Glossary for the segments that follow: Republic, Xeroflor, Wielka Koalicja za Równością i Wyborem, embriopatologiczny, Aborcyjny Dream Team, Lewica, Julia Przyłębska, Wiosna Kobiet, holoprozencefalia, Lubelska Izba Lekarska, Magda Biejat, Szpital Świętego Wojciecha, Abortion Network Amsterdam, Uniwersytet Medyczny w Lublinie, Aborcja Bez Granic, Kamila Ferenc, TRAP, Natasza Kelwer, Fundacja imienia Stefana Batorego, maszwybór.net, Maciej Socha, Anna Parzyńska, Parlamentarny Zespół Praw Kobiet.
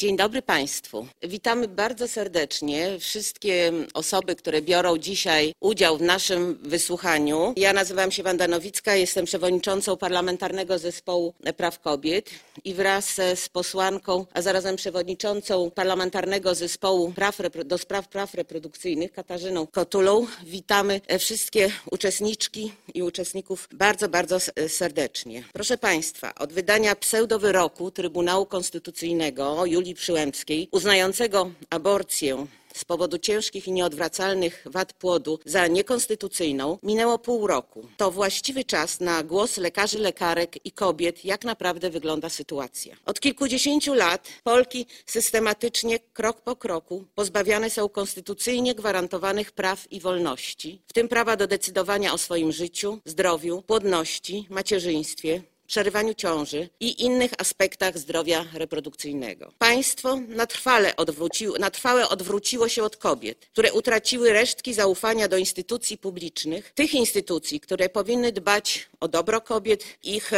Dzień dobry Państwu. Witamy bardzo serdecznie wszystkie osoby, które biorą dzisiaj udział w naszym wysłuchaniu. Ja nazywam się Wanda Nowicka, jestem przewodniczącą Parlamentarnego Zespołu Praw Kobiet i wraz z posłanką, a zarazem przewodniczącą Parlamentarnego Zespołu do Spraw Praw Reprodukcyjnych Katarzyną Kotulą witamy wszystkie uczestniczki i uczestników bardzo, bardzo serdecznie. Proszę Państwa, od wydania pseudowyroku Trybunału Konstytucyjnego Julii Przyłębskiej uznającego aborcję z powodu ciężkich i nieodwracalnych wad płodu za niekonstytucyjną minęło pół roku. To właściwy czas na głos lekarzy, lekarek i kobiet, jak naprawdę wygląda sytuacja. Od kilkudziesięciu lat Polki systematycznie, krok po kroku pozbawiane są konstytucyjnie gwarantowanych praw i wolności, w tym prawa do decydowania o swoim życiu, zdrowiu, płodności, macierzyństwie, przerywaniu ciąży i innych aspektach zdrowia reprodukcyjnego. Państwo na trwałe odwróciło się od kobiet, które utraciły resztki zaufania do instytucji publicznych, tych instytucji, które powinny dbać o dobro kobiet, ich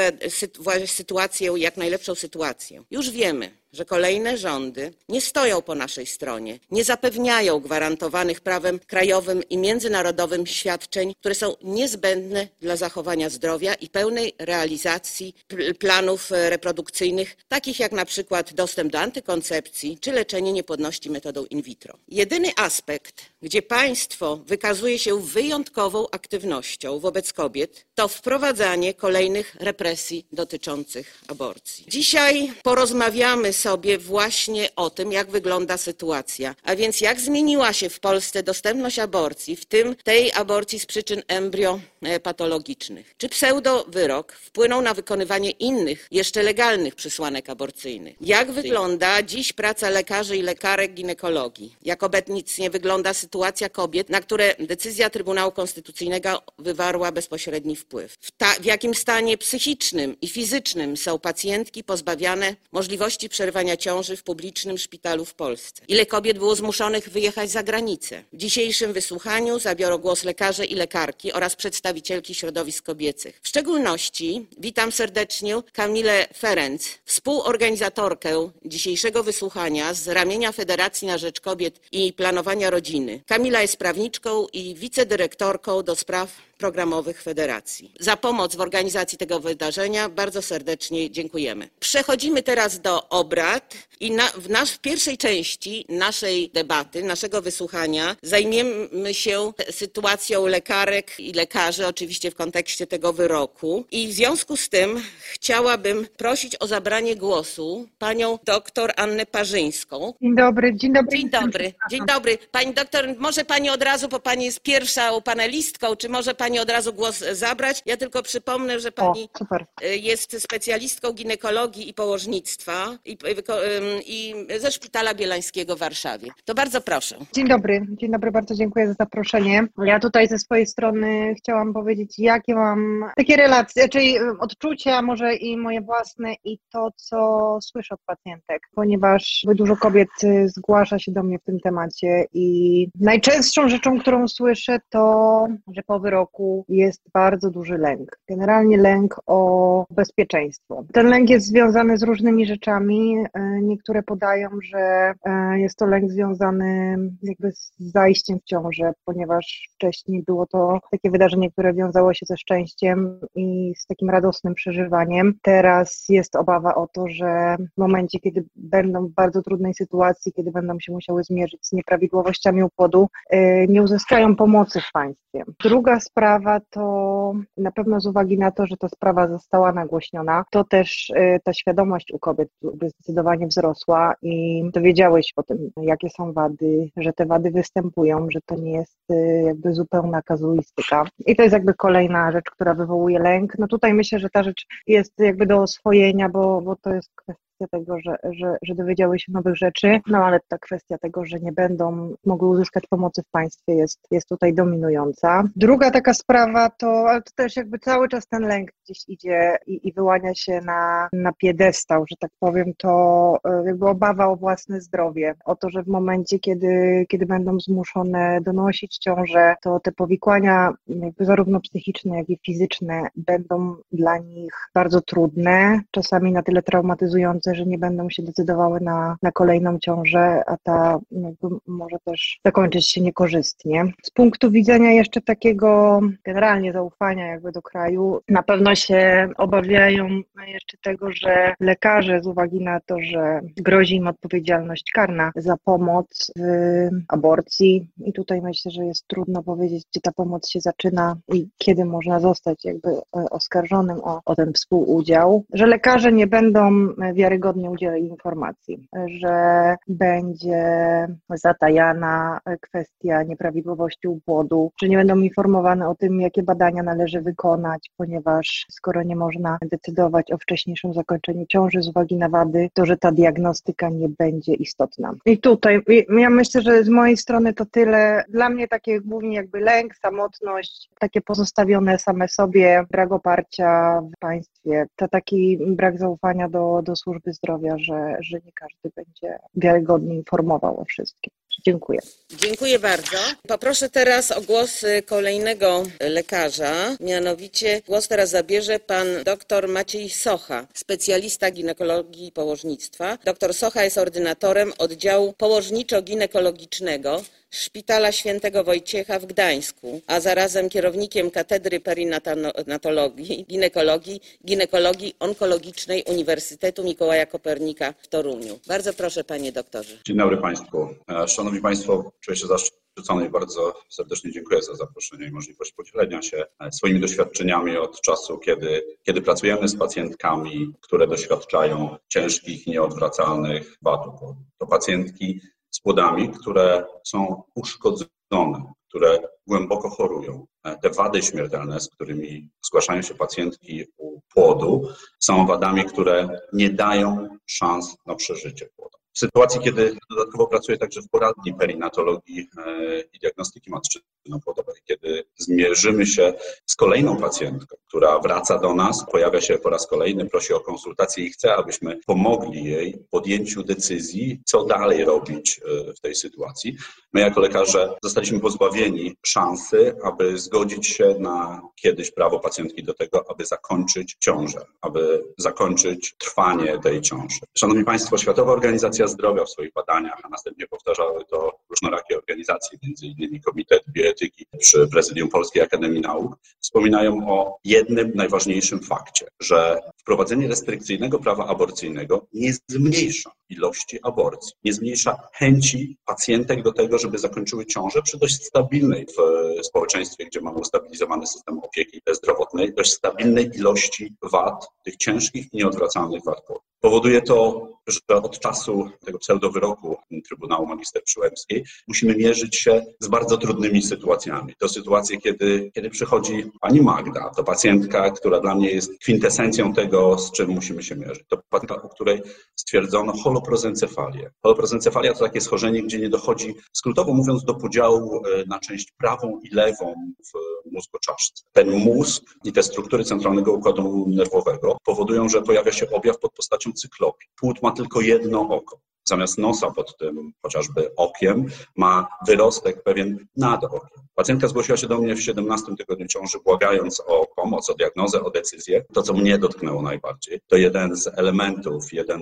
sytuację, jak najlepszą sytuację. Już wiemy, że kolejne rządy nie stoją po naszej stronie, nie zapewniają gwarantowanych prawem krajowym i międzynarodowym świadczeń, które są niezbędne dla zachowania zdrowia i pełnej realizacji planów reprodukcyjnych, takich jak na przykład dostęp do antykoncepcji czy leczenie niepłodności metodą in vitro. Jedyny aspekt, gdzie państwo wykazuje się wyjątkową aktywnością wobec kobiet, to wprowadzanie kolejnych represji dotyczących aborcji. Dzisiaj porozmawiamy sobie właśnie o tym, jak wygląda sytuacja, a więc jak zmieniła się w Polsce dostępność aborcji, w tym tej aborcji z przyczyn embriopatologicznych. Czy pseudowyrok wpłynął na wykonywanie innych, jeszcze legalnych przesłanek aborcyjnych? Jak wygląda dziś praca lekarzy i lekarek ginekologii? Jak obecnie wygląda sytuacja kobiet, na które decyzja Trybunału Konstytucyjnego wywarła bezpośredni wpływ? W jakim stanie psychicznym i fizycznym są pacjentki pozbawiane możliwości przerywania ciąży w publicznym szpitalu w Polsce? Ile kobiet było zmuszonych wyjechać za granicę? W dzisiejszym wysłuchaniu zabiorą głos lekarze i lekarki oraz przedstawicielki środowisk kobiecych. W szczególności witam serdecznie Kamilę Ferenc, współorganizatorkę dzisiejszego wysłuchania z ramienia Federacji na rzecz Kobiet i Planowania Rodziny. Kamila jest prawniczką i wicedyrektorką do spraw programowych Federacji. Za pomoc w organizacji tego wydarzenia bardzo serdecznie dziękujemy. Przechodzimy teraz do obrad i w pierwszej części naszej debaty, naszego wysłuchania zajmiemy się sytuacją lekarek i lekarzy, oczywiście w kontekście tego wyroku. I w związku z tym chciałabym prosić o zabranie głosu panią doktor Annę Parzyńską. Dzień dobry. Dzień dobry. Dzień dobry. Dzień dobry. Pani doktor, może pani od razu, bo pani jest pierwszą panelistką, czy może pani od razu głos zabrać? Ja tylko przypomnę, że pani jest specjalistką ginekologii i położnictwa i ze Szpitala Bielańskiego w Warszawie. To bardzo proszę. Dzień dobry, bardzo dziękuję za zaproszenie. Ja tutaj ze swojej strony chciałam powiedzieć, jakie mam takie relacje, czyli odczucia może i moje własne i to, co słyszę od pacjentek, ponieważ dużo kobiet zgłasza się do mnie w tym temacie i najczęstszą rzeczą, którą słyszę, to, że po wyroku jest bardzo duży lęk. Generalnie lęk o bezpieczeństwo. Ten lęk jest związany z różnymi rzeczami. Niektóre podają, że jest to lęk związany jakby z zajściem w ciążę, ponieważ wcześniej było to takie wydarzenie, które wiązało się ze szczęściem i z takim radosnym przeżywaniem. Teraz jest obawa o to, że w momencie, kiedy będą w bardzo trudnej sytuacji, kiedy będą się musiały zmierzyć z nieprawidłowościami u płodu, nie uzyskają pomocy w państwie. Druga sprawa to na pewno z uwagi na to, że ta sprawa została nagłośniona, to też ta świadomość u kobiet zdecydowanie wzrosła i dowiedziały się o tym, jakie są wady, że te wady występują, że to nie jest jakby zupełna kazuistyka. I to jest jakby kolejna rzecz, która wywołuje lęk. No tutaj myślę, że ta rzecz jest jakby do oswojenia, bo to jest kwestia tego, że dowiedziały się nowych rzeczy, no ale ta kwestia tego, że nie będą mogły uzyskać pomocy w państwie jest tutaj dominująca. Druga taka sprawa to, ale to też jakby cały czas ten lęk gdzieś idzie i wyłania się na piedestał, że tak powiem, to jakby obawa o własne zdrowie, o to, że w momencie, kiedy będą zmuszone donosić ciążę, to te powikłania jakby zarówno psychiczne, jak i fizyczne będą dla nich bardzo trudne, czasami na tyle traumatyzujące, że nie będą się decydowały na kolejną ciążę, a ta jakby może też zakończyć się niekorzystnie. Z punktu widzenia jeszcze takiego generalnie zaufania jakby do kraju, na pewno się obawiają jeszcze tego, że lekarze z uwagi na to, że grozi im odpowiedzialność karna za pomoc w aborcji i tutaj myślę, że jest trudno powiedzieć, gdzie ta pomoc się zaczyna i kiedy można zostać jakby oskarżonym o ten współudział, że lekarze nie będą wiarygodnie udzielali informacji, że będzie zatajana kwestia nieprawidłowości u płodu, że nie będą informowane o tym, jakie badania należy wykonać, ponieważ skoro nie można decydować o wcześniejszym zakończeniu ciąży z uwagi na wady, to że ta diagnostyka nie będzie istotna. I tutaj ja myślę, że z mojej strony to tyle. Dla mnie takie głównie jakby lęk, samotność, takie pozostawione same sobie, brak oparcia w państwie, to taki brak zaufania do służby zdrowia, że nie każdy będzie wiarygodnie informował o wszystkim. Dziękuję. Dziękuję bardzo. Poproszę teraz o głos kolejnego lekarza. Mianowicie głos teraz zabierze pan dr Maciej Socha, specjalista ginekologii i położnictwa. Dr Socha jest ordynatorem oddziału położniczo-ginekologicznego Szpitala Świętego Wojciecha w Gdańsku, a zarazem kierownikiem Katedry Perinatologii, Ginekologii Onkologicznej Uniwersytetu Mikołaja Kopernika w Toruniu. Bardzo proszę, panie doktorze. Dzień dobry państwu. Szanowni państwo, czuję się zaszczycony i bardzo serdecznie dziękuję za zaproszenie i możliwość podzielenia się swoimi doświadczeniami od czasu, kiedy pracujemy z pacjentkami, które doświadczają ciężkich, nieodwracalnych wadów. To pacjentki z płodami, które są uszkodzone, które głęboko chorują. Te wady śmiertelne, z którymi zgłaszają się pacjentki u płodu, są wadami, które nie dają szans na przeżycie płodu. W sytuacji, kiedy dodatkowo pracuję także w poradni perinatologii i diagnostyki matczyno-płodowej, kiedy zmierzymy się z kolejną pacjentką, która wraca do nas, pojawia się po raz kolejny, prosi o konsultację i chce, abyśmy pomogli jej w podjęciu decyzji, co dalej robić w tej sytuacji. My jako lekarze zostaliśmy pozbawieni szansy, aby zgodzić się na kiedyś prawo pacjentki do tego, aby zakończyć ciążę, aby zakończyć trwanie tej ciąży. Szanowni państwo, Światowa Organizacja Zdrowia w swoich badaniach, a następnie powtarzały to różnorakie organizacje, m.in. Komitet Bioetyki przy Prezydium Polskiej Akademii Nauk, wspominają o jednym najważniejszym fakcie, że wprowadzenie restrykcyjnego prawa aborcyjnego nie zmniejsza ilości aborcji, nie zmniejsza chęci pacjentek do tego, żeby zakończyły ciążę przy dość stabilnej w społeczeństwie, gdzie mamy ustabilizowany system opieki zdrowotnej, dość stabilnej ilości wad, tych ciężkich, nieodwracalnych wad płodu. Powoduje to, że od czasu tego pseudowyroku Trybunału Magister Przyłębskiej musimy mierzyć się z bardzo trudnymi sytuacjami. To sytuacje, kiedy przychodzi pani Magda, to pacjentka, która dla mnie jest kwintesencją tego, z czym musimy się mierzyć. To pacjentka, u której stwierdzono holoprozencefalię. Holoprozencefalia to takie schorzenie, gdzie nie dochodzi, skrótowo mówiąc, do podziału na część prawą i lewą w mózgoczaszce. Ten mózg i te struktury centralnego układu nerwowego powodują, że pojawia się objaw pod postacią cyklopii. Płód ma tylko jedno oko. Zamiast nosa pod tym chociażby okiem ma wyrostek pewien nad okiem. Pacjentka zgłosiła się do mnie w 17 tygodniu ciąży, błagając o pomoc, o diagnozę, o decyzję. To, co mnie dotknęło najbardziej, to jeden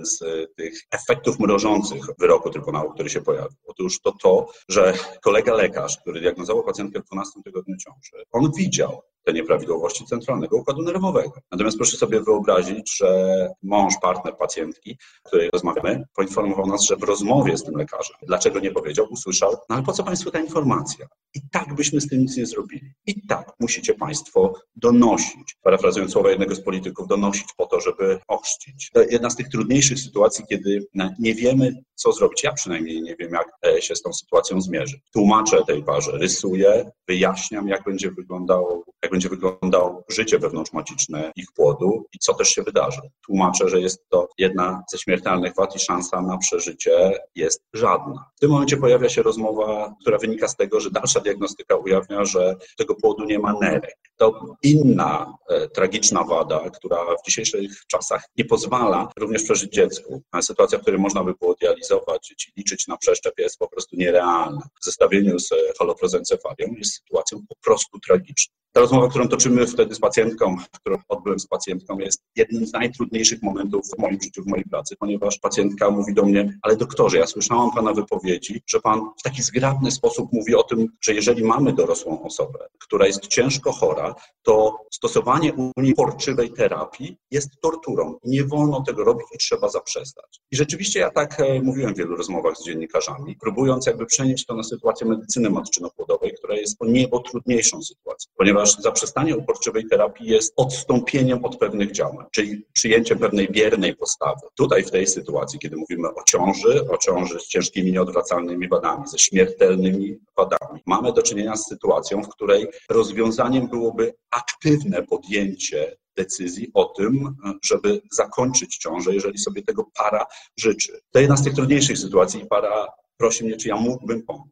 z tych efektów mrożących wyroku Trybunału, który się pojawił. Otóż to, że kolega lekarz, który diagnozował pacjentkę w 12 tygodniu ciąży, on widział te nieprawidłowości centralnego układu nerwowego. Natomiast proszę sobie wyobrazić, że mąż, partner pacjentki, o której rozmawiamy, poinformował nas, że w rozmowie z tym lekarzem, dlaczego nie powiedział, usłyszał, no ale po co państwu ta informacja? I tak byśmy z tym nic nie zrobili. I tak musicie państwo donosić, parafrazując słowa jednego z polityków, donosić po to, żeby ochrzcić. To jedna z tych trudniejszych sytuacji, kiedy nie wiemy, co zrobić. Ja przynajmniej nie wiem, jak się z tą sytuacją zmierzyć. Tłumaczę tej parze, rysuję, wyjaśniam, jak będzie wyglądało życie wewnątrzmaciczne ich płodu i co też się wydarzy. Tłumaczę, że jest to jedna ze śmiertelnych wad i szansa na przeżycie jest żadna. W tym momencie pojawia się rozmowa, która wynika z tego, że dalsza diagnostyka ujawnia, że tego płodu nie ma nerek. To inna tragiczna wada, która w dzisiejszych czasach nie pozwala również przeżyć dziecku. Sytuacja, w której można by było dializować i liczyć na przeszczep, jest po prostu nierealna. W zestawieniu z holoprozencefalią jest sytuacją po prostu tragiczną. Ta rozmowa, którą toczymy wtedy z pacjentką, którą odbyłem z pacjentką, jest jednym z najtrudniejszych momentów w moim życiu, w mojej pracy, ponieważ pacjentka mówi do mnie: ale doktorze, ja słyszałam pana wypowiedzi, że pan w taki zgrabny sposób mówi o tym, że jeżeli mamy dorosłą osobę, która jest ciężko chora, to stosowanie u niej porczywej terapii jest torturą. Nie wolno tego robić i trzeba zaprzestać. I rzeczywiście ja tak mówiłem w wielu rozmowach z dziennikarzami, próbując jakby przenieść to na sytuację medycyny matczyno-płodowej, która jest o niebo trudniejszą sytuacją, ponieważ zaprzestanie uporczywej terapii jest odstąpieniem od pewnych działań, czyli przyjęciem pewnej biernej postawy. Tutaj w tej sytuacji, kiedy mówimy o ciąży z ciężkimi, nieodwracalnymi wadami, ze śmiertelnymi wadami, mamy do czynienia z sytuacją, w której rozwiązaniem byłoby aktywne podjęcie decyzji o tym, żeby zakończyć ciążę, jeżeli sobie tego para życzy. To jedna z tych trudniejszych sytuacji. Para prosi mnie, czy ja mógłbym pomóc.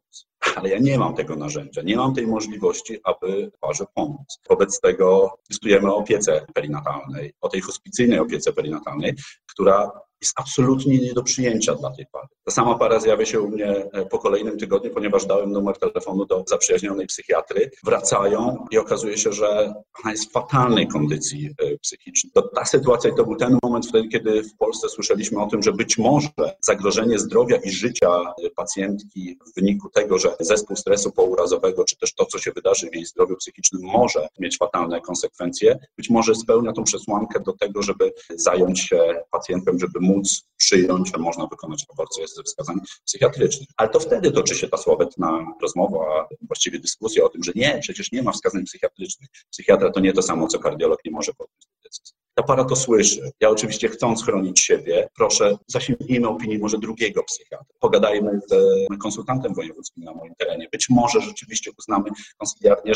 Ale ja nie mam tego narzędzia, nie mam tej możliwości, aby parze pomóc. Wobec tego dyskutujemy o opiece perinatalnej, o tej hospicyjnej opiece perinatalnej, która jest absolutnie nie do przyjęcia dla tej pary. Ta sama para zjawia się u mnie po kolejnym tygodniu, ponieważ dałem numer telefonu do zaprzyjaźnionej psychiatry. Wracają i okazuje się, że ona jest w fatalnej kondycji psychicznej. Ta sytuacja, i to był ten moment wtedy, kiedy w Polsce słyszeliśmy o tym, że być może zagrożenie zdrowia i życia pacjentki w wyniku tego, że zespół stresu pourazowego, czy też to, co się wydarzy w jej zdrowiu psychicznym, może mieć fatalne konsekwencje. Być może spełnia tą przesłankę do tego, żeby zająć się pacjentem, żeby móc przyjąć, że można wykonać aborcję ze wskazań psychiatrycznych. Ale to wtedy toczy się ta sławetna rozmowa, właściwie dyskusja o tym, że nie, przecież nie ma wskazań psychiatrycznych. Psychiatra to nie to samo, co kardiolog, nie może podjąć decyzji. Ta para to słyszy. Ja oczywiście, chcąc chronić siebie, proszę, zasięgnijmy opinii może drugiego psychiatra. Pogadajmy z konsultantem wojewódzkim na moim terenie. Być może rzeczywiście uznamy konsyliarnie,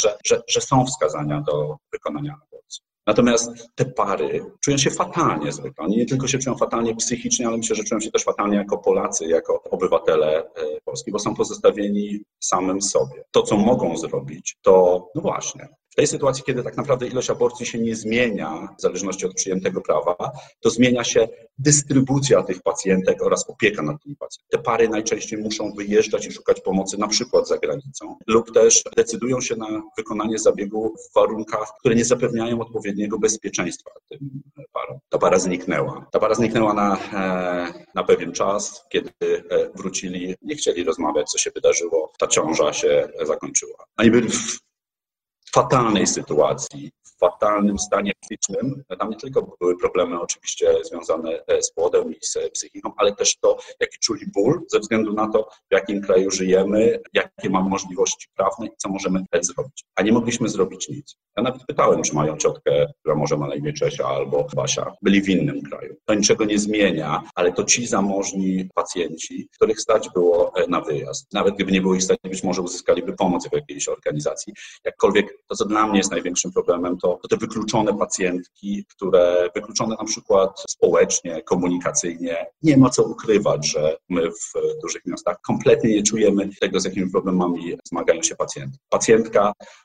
że są wskazania do wykonania aborcji. Natomiast te pary czują się fatalnie zwykle. Oni nie tylko się czują fatalnie psychicznie, ale myślę, że czują się też fatalnie jako Polacy, jako obywatele Polski, bo są pozostawieni samym sobie. To, co mogą zrobić, to no właśnie, w tej sytuacji, kiedy tak naprawdę ilość aborcji się nie zmienia w zależności od przyjętego prawa, to zmienia się dystrybucja tych pacjentek oraz opieka nad tymi pacjentami. Te pary najczęściej muszą wyjeżdżać i szukać pomocy na przykład za granicą lub też decydują się na wykonanie zabiegu w warunkach, które nie zapewniają odpowiedniego bezpieczeństwa tym parom. Ta para zniknęła. Ta para zniknęła na pewien czas, kiedy wrócili, nie chcieli rozmawiać, co się wydarzyło, ta ciąża się zakończyła. Oni byli w fatalnej sytuacji, w fatalnym stanie psychicznym. Tam nie tylko były problemy oczywiście związane z płodem i z psychiką, ale też to, jaki czuli ból ze względu na to, w jakim kraju żyjemy, jakie mamy możliwości prawne i co możemy zrobić. A nie mogliśmy zrobić nic. Ja nawet pytałem, czy mają ciotkę, która może ma na imię Czesia albo Basia. Byli w innym kraju. To niczego nie zmienia, ale to ci zamożni pacjenci, których stać było na wyjazd. Nawet gdyby nie było ich stać, być może uzyskaliby pomoc w jakiejś organizacji. Jakkolwiek to, co dla mnie jest największym problemem, to te wykluczone pacjentki, które wykluczone na przykład społecznie, komunikacyjnie. Nie ma co ukrywać, że my w dużych miastach kompletnie nie czujemy tego, z jakimi problemami zmagają się pacjenci.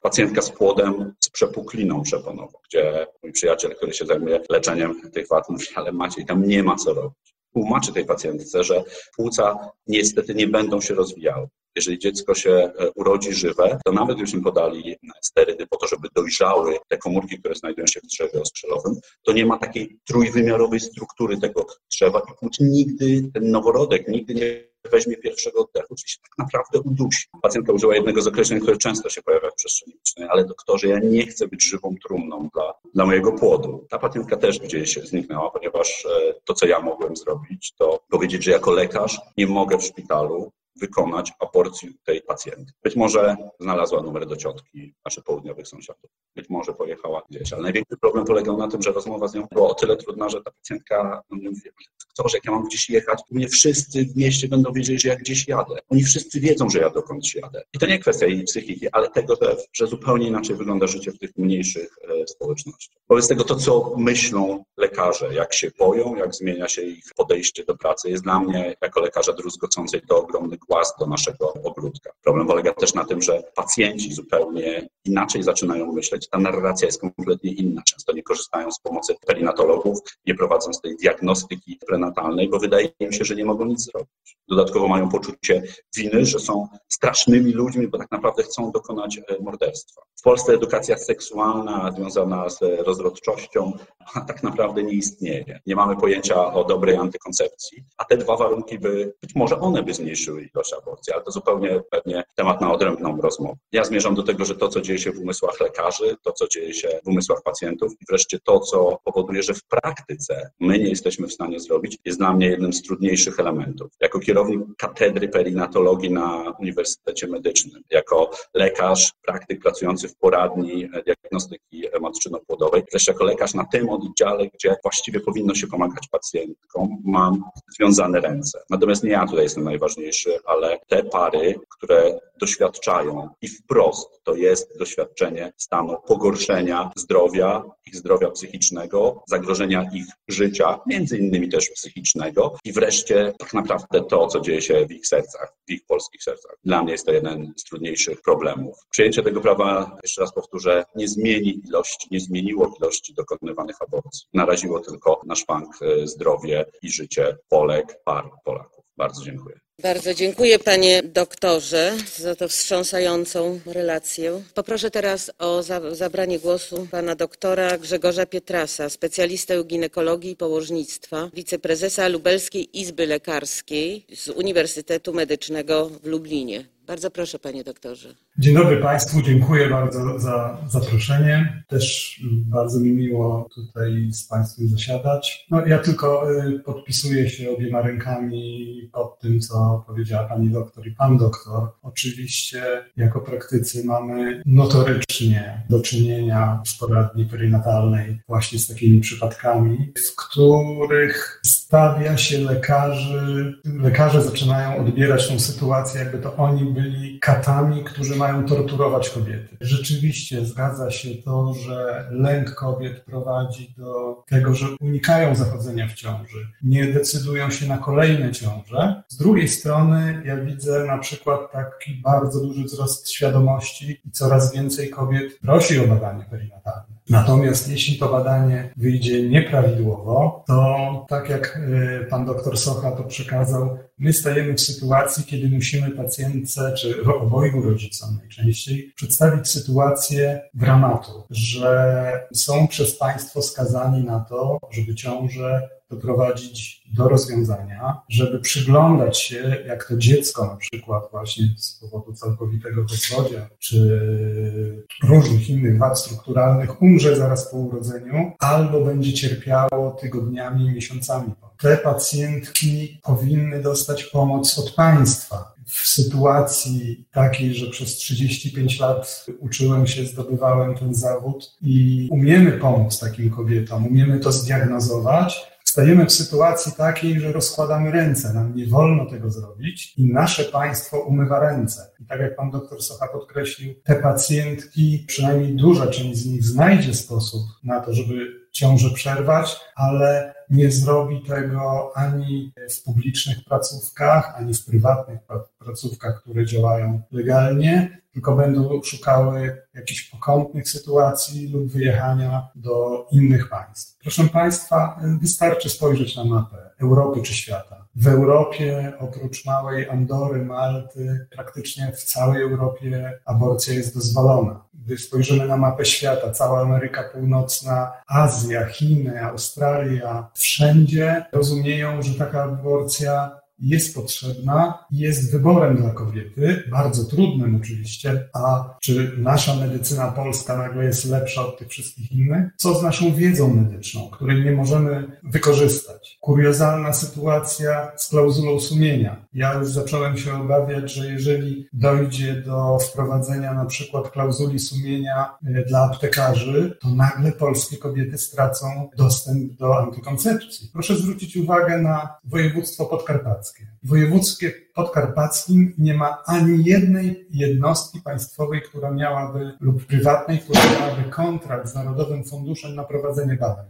Pacjentka z płodem, z przepukliną przeponową, gdzie mój przyjaciel, który się zajmuje leczeniem tych wad, mówi: ale Maciej, tam nie ma co robić. Tłumaczy tej pacjentce, że płuca niestety nie będą się rozwijały. Jeżeli dziecko się urodzi żywe, to nawet gdybyśmy podali sterydy po to, żeby dojrzały te komórki, które znajdują się w drzewie oskrzelowym, to nie ma takiej trójwymiarowej struktury tego drzewa i płód nigdy, ten noworodek nigdy nie weźmie pierwszego oddechu, czyli się tak naprawdę udusi. Pacjentka użyła jednego z określeń, które często się pojawia w przestrzeni publicznej: ale doktorze, ja nie chcę być żywą trumną dla mojego płodu. Ta pacjentka też gdzieś zniknęła, ponieważ to, co ja mogłem zrobić, to powiedzieć, że jako lekarz nie mogę w szpitalu wykonać aborcji tej pacjentki. Być może znalazła numer do ciotki, naszych południowych sąsiadów. Być może pojechała gdzieś, ale największy problem polegał na tym, że rozmowa z nią była o tyle trudna, że ta pacjentka mówi: doktorze, jak ja mam gdzieś jechać, to mnie wszyscy w mieście będą wiedzieli, że ja gdzieś jadę. Oni wszyscy wiedzą, że ja dokądś jadę. I to nie kwestia jej psychiki, ale tego też, że zupełnie inaczej wygląda życie w tych mniejszych społecznościach. Wobec tego to, co myślą lekarze, jak się boją, jak zmienia się ich podejście do pracy, jest dla mnie jako lekarza druzgocącej to ogromny głaz do naszego ogródka. Problem polega też na tym, że pacjenci zupełnie inaczej zaczynają myśleć. Ta narracja jest kompletnie inna. Często nie korzystają z pomocy perinatologów, nie prowadzą tej diagnostyki prenatalnej, bo wydaje im się, że nie mogą nic zrobić. Dodatkowo mają poczucie winy, że są strasznymi ludźmi, bo tak naprawdę chcą dokonać morderstwa. W Polsce edukacja seksualna związana z rozrodczością tak naprawdę nie istnieje. Nie mamy pojęcia o dobrej antykoncepcji, a te dwa warunki być może one by zmniejszyły ilość aborcji, ale to zupełnie pewnie temat na odrębną rozmowę. Ja zmierzam do tego, że to, co dzieje się w umysłach lekarzy, to, co dzieje się w umysłach pacjentów i wreszcie to, co powoduje, że w praktyce my nie jesteśmy w stanie zrobić, jest dla mnie jednym z trudniejszych elementów. Jako kierownik katedry perinatologii na Uniwersytecie Medycznym, jako lekarz, praktyk pracujący w poradni diagnostyki matczyno-płodowej, też jako lekarz na tym oddziale, gdzie właściwie powinno się pomagać pacjentkom, mam związane ręce. Natomiast nie ja tutaj jestem najważniejszy, ale te pary, które doświadczają i wprost to jest doświadczenie stanu pogorszenia zdrowia, ich zdrowia psychicznego, zagrożenia ich życia, między innymi też psychicznego i wreszcie tak naprawdę to, co dzieje się w ich sercach, w ich polskich sercach. Dla mnie jest to jeden z trudniejszych problemów. Przyjęcie tego prawa, jeszcze raz powtórzę, nie zmieniło ilości dokonywanych aborcji. Naraziło tylko na szwank zdrowie i życie Polek, par Polaków. Bardzo dziękuję. Bardzo dziękuję panie doktorze za tę wstrząsającą relację. Poproszę teraz o zabranie głosu pana doktora Grzegorza Pietrasa, specjalistę ginekologii i położnictwa, wiceprezesa Lubelskiej Izby Lekarskiej z Uniwersytetu Medycznego w Lublinie. Bardzo proszę panie doktorze. Dzień dobry państwu, dziękuję bardzo za zaproszenie. Też bardzo mi miło tutaj z państwem zasiadać. No, ja tylko podpisuję się obiema rękami pod tym, co powiedziała pani doktor i pan doktor. Oczywiście jako praktycy mamy notorycznie do czynienia w poradni perinatalnej właśnie z takimi przypadkami, w których stawia się lekarze zaczynają odbierać tą sytuację, jakby to oni byli katami, którzy mają torturować kobiety. Rzeczywiście zgadza się to, że lęk kobiet prowadzi do tego, że unikają zachodzenia w ciąży, nie decydują się na kolejne ciąże. Z drugiej strony ja widzę na przykład taki bardzo duży wzrost świadomości i coraz więcej kobiet prosi o badanie perinatalne. Natomiast jeśli to badanie wyjdzie nieprawidłowo, to tak jak pan doktor Socha to przekazał, my stajemy w sytuacji, kiedy musimy pacjentce, czy obojgu rodzicom najczęściej, przedstawić sytuację dramatu, że są przez państwo skazani na to, żeby ciąże doprowadzić do rozwiązania, żeby przyglądać się, jak to dziecko na przykład właśnie z powodu całkowitego bezrodzia czy różnych innych wad strukturalnych umrze zaraz po urodzeniu albo będzie cierpiało tygodniami, miesiącami. Te pacjentki powinny dostać pomoc od państwa. W sytuacji takiej, że przez 35 lat uczyłem się, zdobywałem ten zawód i umiemy pomóc takim kobietom, umiemy to zdiagnozować, stajemy w sytuacji takiej, że rozkładamy ręce, nam nie wolno tego zrobić i nasze państwo umywa ręce. I tak jak pan doktor Socha podkreślił, te pacjentki, przynajmniej duża część z nich znajdzie sposób na to, żeby ciążę przerwać, ale nie zrobi tego ani w publicznych placówkach, ani w prywatnych placówkach, które działają legalnie, tylko będą szukały jakichś pokątnych sytuacji lub wyjechania do innych państw. Proszę państwa, wystarczy spojrzeć na mapę Europy czy świata. W Europie, oprócz małej Andory, Malty, praktycznie w całej Europie aborcja jest dozwolona. Gdy spojrzymy na mapę świata, cała Ameryka Północna, Azja, Chiny, Australia, wszędzie rozumieją, że taka aborcja jest potrzebna i jest wyborem dla kobiety, bardzo trudnym oczywiście, a czy nasza medycyna polska nagle jest lepsza od tych wszystkich innych? Co z naszą wiedzą medyczną, której nie możemy wykorzystać? Kuriozalna sytuacja z klauzulą sumienia. Ja już zacząłem się obawiać, że jeżeli dojdzie do wprowadzenia na przykład klauzuli sumienia dla aptekarzy, to nagle polskie kobiety stracą dostęp do antykoncepcji. Proszę zwrócić uwagę na województwo podkarpackie. W województwie podkarpackim nie ma ani jednej jednostki państwowej, która miałaby lub prywatnej, która miałaby kontrakt z Narodowym Funduszem na prowadzenie badań.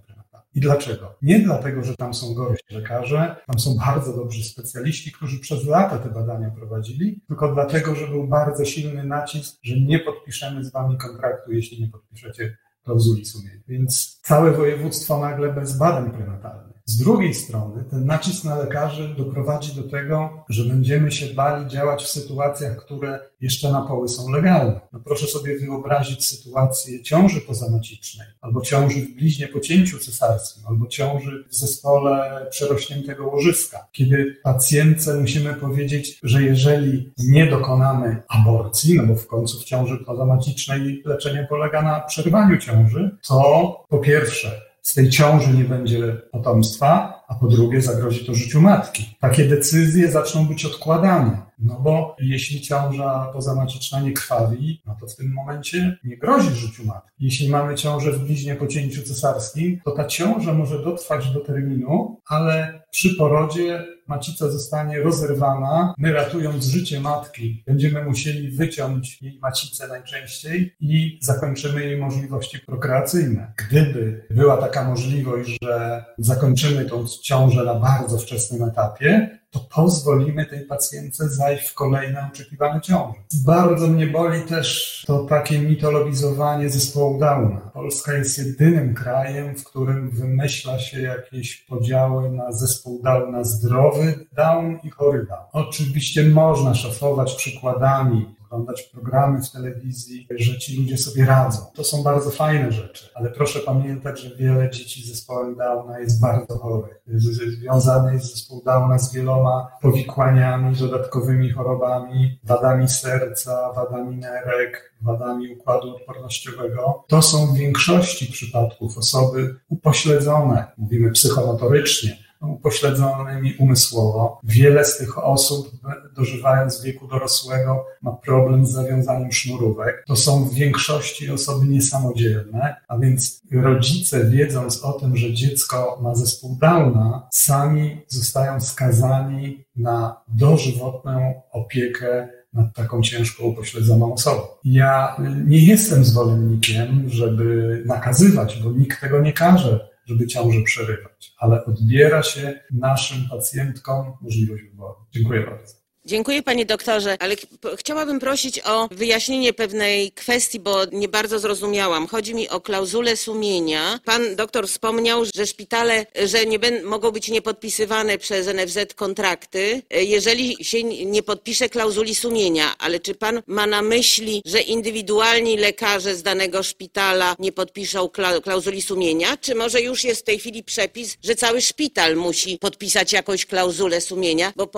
I dlaczego? Nie dlatego, że tam są gorsi lekarze, tam są bardzo dobrzy specjaliści, którzy przez lata te badania prowadzili, tylko dlatego, że był bardzo silny nacisk, że nie podpiszemy z wami kontraktu, jeśli nie podpiszecie klauzuli sumienia. Więc całe województwo nagle bez badań prenatalnych. Z drugiej strony ten nacisk na lekarzy doprowadzi do tego, że będziemy się bali działać w sytuacjach, które jeszcze na poły są legalne. No proszę sobie wyobrazić sytuację ciąży pozamacicznej, albo ciąży w bliźnie po cięciu cesarskim, albo ciąży w zespole przerośniętego łożyska, kiedy pacjentce musimy powiedzieć, że jeżeli nie dokonamy aborcji, no bo w końcu w ciąży pozamacicznej leczenie polega na przerwaniu ciąży, to po pierwsze z tej ciąży nie będzie potomstwa, a po drugie zagrozi to życiu matki. Takie decyzje zaczną być odkładane, no bo jeśli ciąża pozamaciczna nie krwawi, no to w tym momencie nie grozi życiu matki. Jeśli mamy ciążę w bliźnie po cięciu cesarskim, to ta ciąża może dotrwać do terminu, ale przy porodzie macica zostanie rozerwana. My, ratując życie matki, będziemy musieli wyciąć jej macicę najczęściej i zakończymy jej możliwości prokreacyjne. Gdyby była taka możliwość, że zakończymy tą ciążę na bardzo wczesnym etapie, to pozwolimy tej pacjentce zajść w kolejne oczekiwane ciąże. Bardzo mnie boli też to takie mitologizowanie zespołu Downa. Polska jest jedynym krajem, w którym wymyśla się jakieś podziały na zespół Downa zdrowy Down i chory Down. Oczywiście można szafować przykładami, oglądać programy w telewizji, że ci ludzie sobie radzą. To są bardzo fajne rzeczy, ale proszę pamiętać, że wiele dzieci z zespołem Downa jest bardzo chorych. Związane jest zespół Downa z wieloma powikłaniami, dodatkowymi chorobami, wadami serca, wadami nerek, wadami układu odpornościowego. To są w większości przypadków osoby upośledzone, mówimy psychomotorycznie, upośledzonymi umysłowo. Wiele z tych osób, dożywając wieku dorosłego, ma problem z zawiązaniem sznurówek. To są w większości osoby niesamodzielne, a więc rodzice, wiedząc o tym, że dziecko ma zespół Downa, sami zostają skazani na dożywotną opiekę nad taką ciężko upośledzoną osobą. Ja nie jestem zwolennikiem, żeby nakazywać, bo nikt tego nie każe, żeby ciążę przerywać, ale odbiera się naszym pacjentkom możliwość wyboru. Dziękuję bardzo. Dziękuję panie doktorze, ale chciałabym prosić o wyjaśnienie pewnej kwestii, bo nie bardzo zrozumiałam. Chodzi mi o klauzulę sumienia. Pan doktor wspomniał, że szpitale, że nie mogą być niepodpisywane przez NFZ kontrakty, jeżeli się nie podpisze klauzuli sumienia, ale czy pan ma na myśli, że indywidualni lekarze z danego szpitala nie podpiszą klauzuli sumienia? Czy może już jest w tej chwili przepis, że cały szpital musi podpisać jakąś klauzulę sumienia? Bo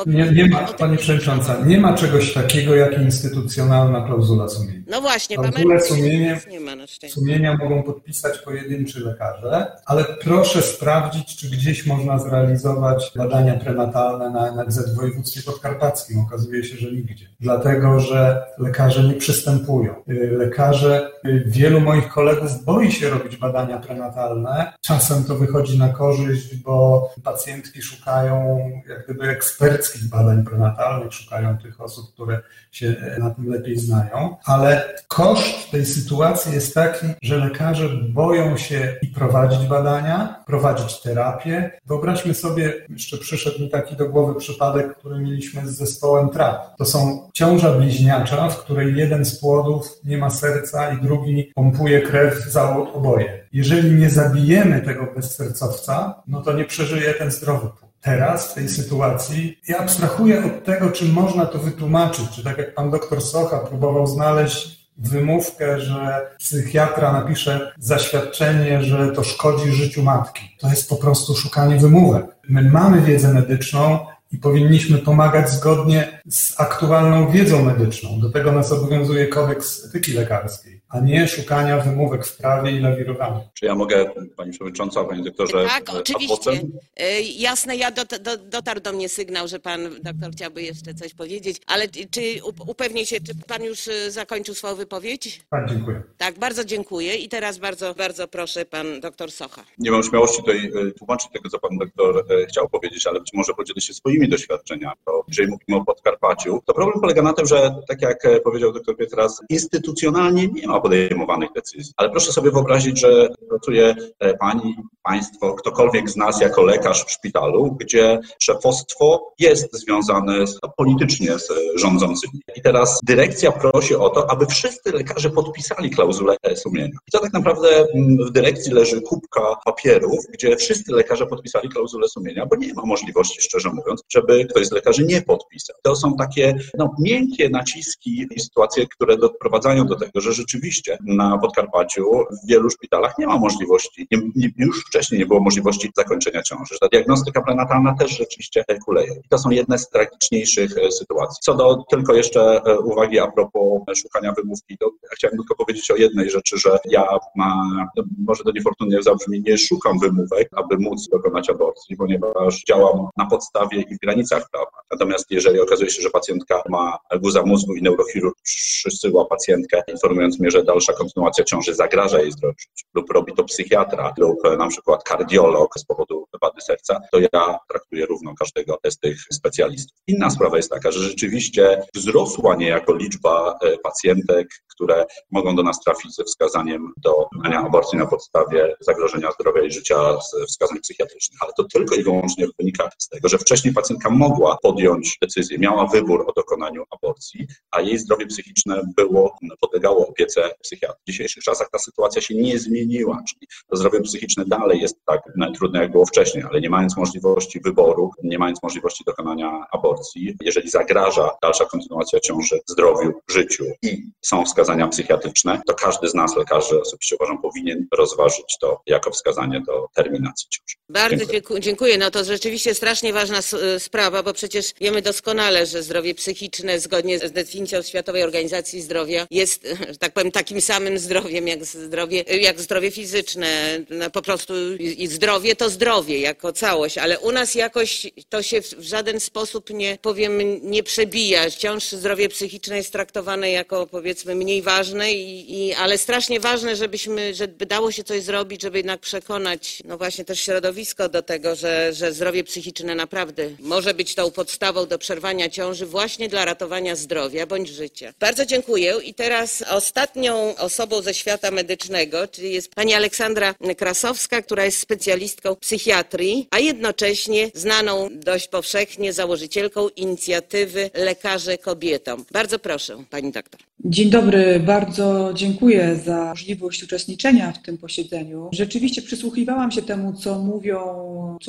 nie ma czegoś takiego jak instytucjonalna klauzula sumienia. No właśnie, klauzulę sumienia mogą podpisać pojedynczy lekarze, ale proszę sprawdzić, czy gdzieś można zrealizować badania prenatalne na NFZ w województwie podkarpackim. Okazuje się, że nigdzie. Dlatego, że lekarze nie przystępują. Lekarze, wielu moich kolegów boi się robić badania prenatalne. Czasem to wychodzi na korzyść, bo pacjentki szukają jak gdyby eksperckich badań prenatalnych. Szukają tych osób, które się na tym lepiej znają, ale koszt tej sytuacji jest taki, że lekarze boją się i prowadzić badania, prowadzić terapię. Wyobraźmy sobie, jeszcze przyszedł mi taki do głowy przypadek, który mieliśmy z zespołem TRAP. To są ciąża bliźniacza, w której jeden z płodów nie ma serca i drugi pompuje krew za oboje. Jeżeli nie zabijemy tego bezsercowca, no to nie przeżyje ten zdrowy płód. Teraz w tej sytuacji ja abstrahuję od tego, czy można to wytłumaczyć, czy tak jak pan doktor Socha próbował znaleźć wymówkę, że psychiatra napisze zaświadczenie, że to szkodzi życiu matki. To jest po prostu szukanie wymówek. My mamy wiedzę medyczną i powinniśmy pomagać zgodnie z aktualną wiedzą medyczną. Do tego nas obowiązuje kodeks etyki lekarskiej, a nie szukania wymówek w prawie i lawirowania. Czy ja mogę, pani przewodnicząca, panie doktorze? Tak, oczywiście. Jasne, dotarł do mnie sygnał, że pan doktor chciałby jeszcze coś powiedzieć, ale czy upewnię się, czy pan już zakończył swoją wypowiedź? Tak, dziękuję. Tak, bardzo dziękuję i teraz bardzo, bardzo proszę pan doktor Socha. Nie mam śmiałości tutaj tłumaczyć tego, co pan doktor chciał powiedzieć, ale być może podzielę się swoimi doświadczeniami. To, jeżeli mówimy o Podkarpaciu, to problem polega na tym, że tak jak powiedział doktor Pietras, instytucjonalnie nie ma podejmowanych decyzji. Ale proszę sobie wyobrazić, że pracuje pani, państwo, ktokolwiek z nas jako lekarz w szpitalu, gdzie szefostwo jest związane politycznie z rządzącymi. I teraz dyrekcja prosi o to, aby wszyscy lekarze podpisali klauzulę sumienia. I to tak naprawdę w dyrekcji leży kubka papierów, gdzie wszyscy lekarze podpisali klauzulę sumienia, bo nie ma możliwości, szczerze mówiąc, żeby ktoś z lekarzy nie podpisał. To są takie miękkie naciski i sytuacje, które doprowadzają do tego, że rzeczywiście na Podkarpaciu w wielu szpitalach nie ma możliwości, już wcześniej nie było możliwości zakończenia ciąży. Ta diagnostyka prenatalna też rzeczywiście kuleje. I to są jedne z tragiczniejszych sytuacji. Co do tylko jeszcze uwagi a propos szukania wymówki, to chciałem tylko powiedzieć o jednej rzeczy, że ja, może to niefortunnie zabrzmi, nie szukam wymówek, aby móc dokonać aborcji, ponieważ działam na podstawie i w granicach prawa. Natomiast jeżeli okazuje się, że pacjentka ma guza mózgu i neurochirurg przysyła pacjentkę, informując mnie, że dalsza kontynuacja ciąży zagraża jej zdrowiu, lub robi to psychiatra, lub na przykład kardiolog z powodu wady serca, to ja traktuję równo każdego z tych specjalistów. Inna sprawa jest taka, że rzeczywiście wzrosła niejako liczba pacjentek, które mogą do nas trafić ze wskazaniem do dokonania aborcji na podstawie zagrożenia zdrowia i życia z wskazań psychiatrycznych, ale to tylko i wyłącznie wynika z tego, że wcześniej pacjentka mogła podjąć decyzję, miała wybór o dokonaniu aborcji, a jej zdrowie psychiczne podlegało opiece psychiatry. W dzisiejszych czasach ta sytuacja się nie zmieniła, czyli to zdrowie psychiczne dalej jest tak trudne, jak było wcześniej, ale nie mając możliwości wyboru, nie mając możliwości dokonania aborcji, jeżeli zagraża dalsza kontynuacja ciąży zdrowiu, życiu i są wskazania psychiatryczne, to każdy z nas, lekarzy, osobiście uważam, powinien rozważyć to jako wskazanie do terminacji ciąży. Bardzo dziękuję. No to rzeczywiście strasznie ważna sprawa, bo przecież wiemy doskonale, że zdrowie psychiczne zgodnie z definicją Światowej Organizacji Zdrowia jest, że tak powiem, takim samym zdrowiem jak zdrowie fizyczne. No, po prostu i zdrowie to zdrowie jako całość, ale u nas jakoś to się w żaden sposób nie przebija. Wciąż zdrowie psychiczne jest traktowane jako, powiedzmy, mniej ważne, ale strasznie ważne, żeby dało się coś zrobić, żeby jednak przekonać właśnie też środowisko do tego, że zdrowie psychiczne naprawdę może być tą podstawą do przerwania ciąży właśnie dla ratowania zdrowia bądź życia. Bardzo dziękuję i teraz ostatnią osobą ze świata medycznego, czyli jest pani Aleksandra Krasowska, która jest specjalistką psychiatrii, a jednocześnie znaną dość powszechnie założycielką inicjatywy Lekarze Kobietom. Bardzo proszę, pani doktor. Dzień dobry, bardzo dziękuję za możliwość uczestniczenia w tym posiedzeniu. Rzeczywiście przysłuchiwałam się temu, co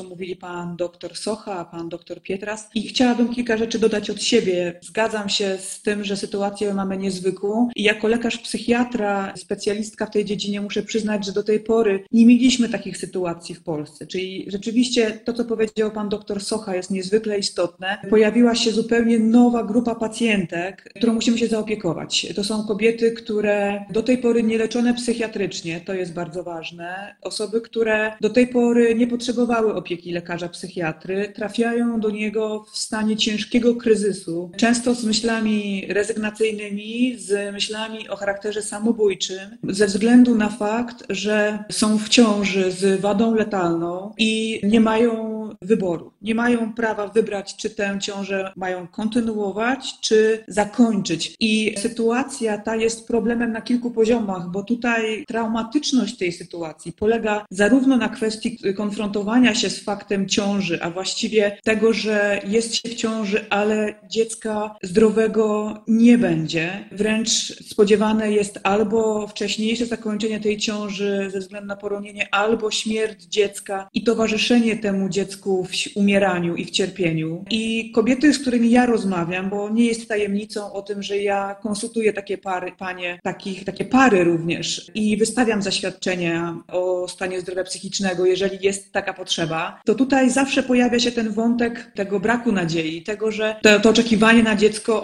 mówili pan doktor Socha, pan doktor Pietras i chciałabym kilka rzeczy dodać od siebie. Zgadzam się z tym, że sytuację mamy niezwykłą i jako lekarz psychiatra, specjalistka w tej dziedzinie muszę przyznać, że do tej pory nie mieliśmy takich sytuacji w Polsce. Czyli rzeczywiście to, co powiedział pan doktor Socha, jest niezwykle istotne. Pojawiła się zupełnie nowa grupa pacjentek, którą musimy się zaopiekować. To są kobiety, które do tej pory nie leczone psychiatrycznie, to jest bardzo ważne. Osoby, które do tej pory nie potrzebowały opieki lekarza psychiatry, trafiają do niego w stanie ciężkiego kryzysu, często z myślami rezygnacyjnymi, z myślami o charakterze samobójczym, ze względu na fakt, że są w ciąży z wadą letalną i nie mają wyboru. Nie mają prawa wybrać, czy tę ciążę mają kontynuować, czy zakończyć. I sytuacja ta jest problemem na kilku poziomach, bo tutaj traumatyczność tej sytuacji polega zarówno na kwestii konfrontowania się z faktem ciąży, a właściwie tego, że jest się w ciąży, ale dziecka zdrowego nie będzie. Wręcz spodziewane jest albo wcześniejsze zakończenie tej ciąży ze względu na poronienie, albo śmierć dziecka i towarzyszenie temu dziecku w umieraniu i w cierpieniu. I kobiety, z którymi ja rozmawiam, bo nie jest tajemnicą o tym, że ja konsultuję takie pary również i wystawiam zaświadczenia o stanie zdrowia psychicznego, jeżeli jest taka potrzeba, to tutaj zawsze pojawia się ten wątek tego braku nadziei, tego, że to oczekiwanie na dziecko,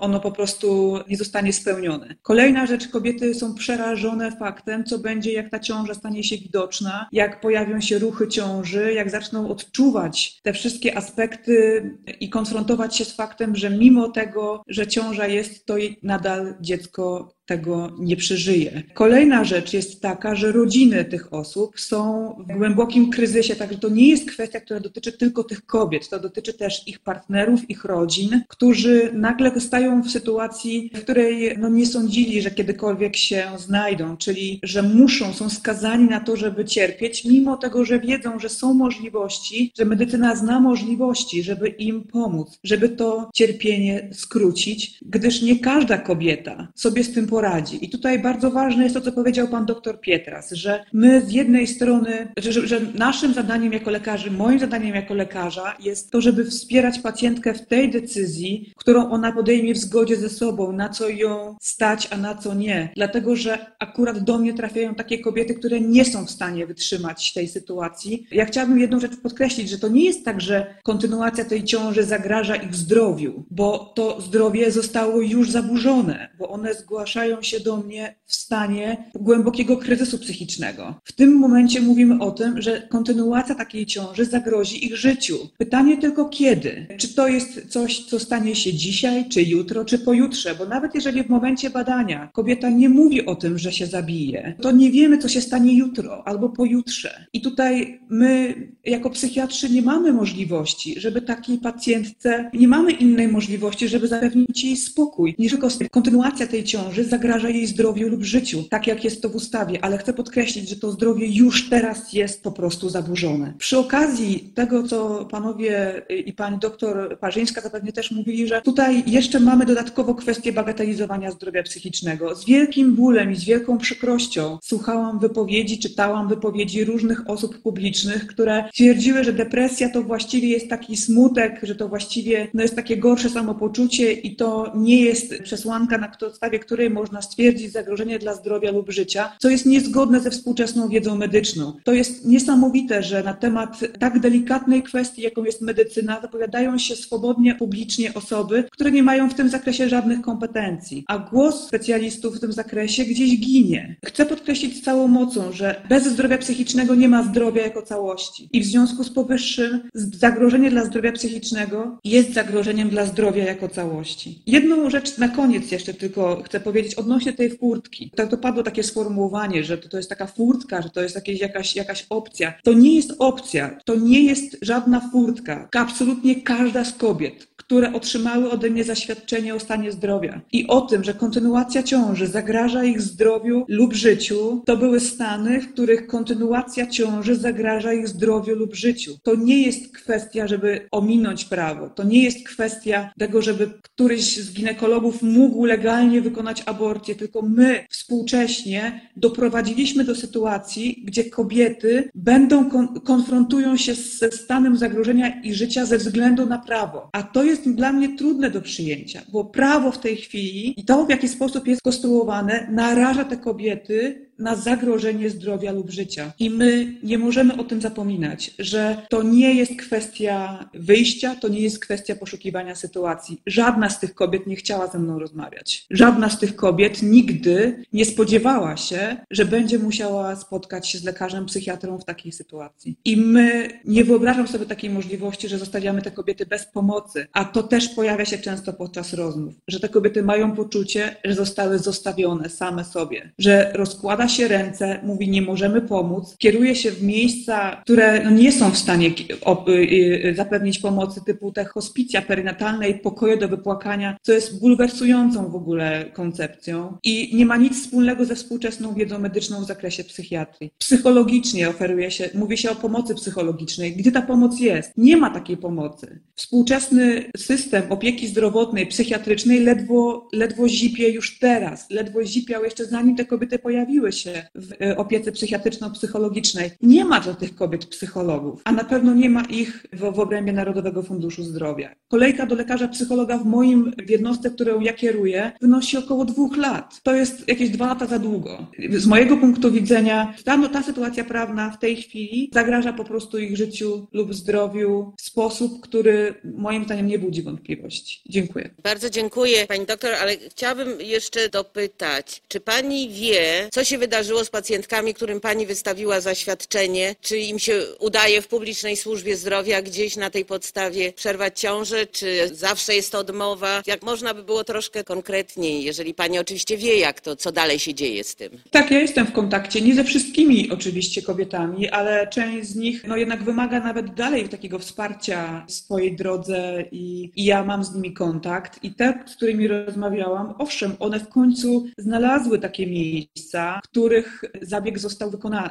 ono po prostu nie zostanie spełnione. Kolejna rzecz, kobiety są przerażone faktem, co będzie, jak ta ciąża stanie się widoczna, jak pojawią się ruchy ciąży, jak zaczną odczuwać te wszystkie aspekty i konfrontować się z faktem, że mimo tego, że ciąża jest, to nadal dziecko tego nie przeżyje. Kolejna rzecz jest taka, że rodziny tych osób są w głębokim kryzysie, także to nie jest kwestia, która dotyczy tylko tych kobiet, to dotyczy też ich partnerów, ich rodzin, którzy nagle stają w sytuacji, w której nie sądzili, że kiedykolwiek się znajdą, czyli że są skazani na to, żeby cierpieć, mimo tego, że wiedzą, że są możliwości, że medycyna zna możliwości, żeby im pomóc, żeby to cierpienie skrócić, gdyż nie każda kobieta sobie z tym poradzi. I tutaj bardzo ważne jest to, co powiedział pan doktor Pietras, że my z jednej strony, że naszym zadaniem jako lekarzy, moim zadaniem jako lekarza jest to, żeby wspierać pacjentkę w tej decyzji, którą ona podejmie w zgodzie ze sobą, na co ją stać, a na co nie. Dlatego, że akurat do mnie trafiają takie kobiety, które nie są w stanie wytrzymać tej sytuacji. Ja chciałabym jedną rzecz podkreślić, że to nie jest tak, że kontynuacja tej ciąży zagraża ich zdrowiu, bo to zdrowie zostało już zaburzone, bo one zgłaszają się do mnie w stanie głębokiego kryzysu psychicznego. W tym momencie mówimy o tym, że kontynuacja takiej ciąży zagrozi ich życiu. Pytanie tylko kiedy? Czy to jest coś, co stanie się dzisiaj, czy jutro, czy pojutrze? Bo nawet jeżeli w momencie badania kobieta nie mówi o tym, że się zabije, to nie wiemy, co się stanie jutro albo pojutrze. I tutaj my jako psychiatrzy nie mamy możliwości, żeby takiej pacjentce, nie mamy innej możliwości, żeby zapewnić jej spokój. Nie tylko kontynuacja tej ciąży zagraża jej zdrowiu lub życiu, tak jak jest to w ustawie, ale chcę podkreślić, że to zdrowie już teraz jest po prostu zaburzone. Przy okazji tego, co panowie i pani doktor Parzyńska zapewne też mówili, że tutaj jeszcze mamy dodatkowo kwestię bagatelizowania zdrowia psychicznego. Z wielkim bólem i z wielką przykrością słuchałam wypowiedzi, czytałam wypowiedzi różnych osób publicznych, które twierdziły, że depresja to właściwie jest taki smutek, że to właściwie jest takie gorsze samopoczucie i to nie jest przesłanka, na podstawie której można stwierdzić zagrożenie dla zdrowia lub życia, co jest niezgodne ze współczesną wiedzą medyczną. To jest niesamowite, że na temat tak delikatnej kwestii, jaką jest medycyna, wypowiadają się swobodnie, publicznie osoby, które nie mają w tym zakresie żadnych kompetencji, a głos specjalistów w tym zakresie gdzieś ginie. Chcę podkreślić z całą mocą, że bez zdrowia psychicznego nie ma zdrowia jako całości. I w związku z powyższym zagrożenie dla zdrowia psychicznego jest zagrożeniem dla zdrowia jako całości. Jedną rzecz na koniec jeszcze tylko chcę powiedzieć odnośnie tej furtki. Tak to padło takie sformułowanie, że to jest taka furtka, że to jest jakaś opcja. To nie jest opcja, to nie jest żadna furtka. Absolutnie każda z kobiet, które otrzymały ode mnie zaświadczenie o stanie zdrowia i o tym, że kontynuacja ciąży zagraża ich zdrowiu lub życiu, to były stany, w których kontynuacja ciąży zagraża ich zdrowiu lub życiu. To nie jest kwestia, żeby ominąć prawo. To nie jest kwestia tego, żeby któryś z ginekologów mógł legalnie wykonać aborcję, tylko my współcześnie doprowadziliśmy do sytuacji, gdzie kobiety konfrontują się ze stanem zagrożenia ich życia ze względu na prawo. A to jest dla mnie trudne do przyjęcia, bo prawo w tej chwili i to, w jaki sposób jest konstruowane, naraża te kobiety na zagrożenie zdrowia lub życia. I my nie możemy o tym zapominać, że to nie jest kwestia wyjścia, to nie jest kwestia poszukiwania sytuacji. Żadna z tych kobiet nie chciała ze mną rozmawiać. Żadna z tych kobiet nigdy nie spodziewała się, że będzie musiała spotkać się z lekarzem, psychiatrą w takiej sytuacji. I my nie wyobrażam sobie takiej możliwości, że zostawiamy te kobiety bez pomocy, a to też pojawia się często podczas rozmów, że te kobiety mają poczucie, że zostały zostawione same sobie, że rozkłada się ręce, mówi nie możemy pomóc, kieruje się w miejsca, które nie są w stanie zapewnić pomocy, typu te hospicja perynatalne i pokoje do wypłakania, co jest bulwersującą w ogóle koncepcją i nie ma nic wspólnego ze współczesną wiedzą medyczną w zakresie psychiatrii. Psychologicznie oferuje się, mówi się o pomocy psychologicznej. Gdzie ta pomoc jest? Nie ma takiej pomocy. Współczesny system opieki zdrowotnej, psychiatrycznej ledwo zipie już teraz, ledwo zipiał jeszcze zanim te kobiety pojawiły się w opiece psychiatryczno-psychologicznej. Nie ma dla tych kobiet psychologów, a na pewno nie ma ich w obrębie Narodowego Funduszu Zdrowia. Kolejka do lekarza psychologa w jednostce, którą ja kieruję, wynosi około 2 lat. To jest jakieś 2 lata za długo. Z mojego punktu widzenia ta sytuacja prawna w tej chwili zagraża po prostu ich życiu lub zdrowiu w sposób, który moim zdaniem nie budzi wątpliwości. Dziękuję. Bardzo dziękuję pani doktor, ale chciałabym jeszcze dopytać, czy pani wie, co się wydarzyło wydarzyło z pacjentkami, którym pani wystawiła zaświadczenie? Czy im się udaje w publicznej służbie zdrowia gdzieś na tej podstawie przerwać ciążę? Czy zawsze jest odmowa? Jak można by było troszkę konkretniej, jeżeli pani oczywiście wie, jak to, co dalej się dzieje z tym? Tak, ja jestem w kontakcie. Nie ze wszystkimi oczywiście kobietami, ale część z nich jednak wymaga nawet dalej takiego wsparcia w swojej drodze i ja mam z nimi kontakt. I te, z którymi rozmawiałam, owszem, one w końcu znalazły takie miejsca, w których zabieg został wykonany,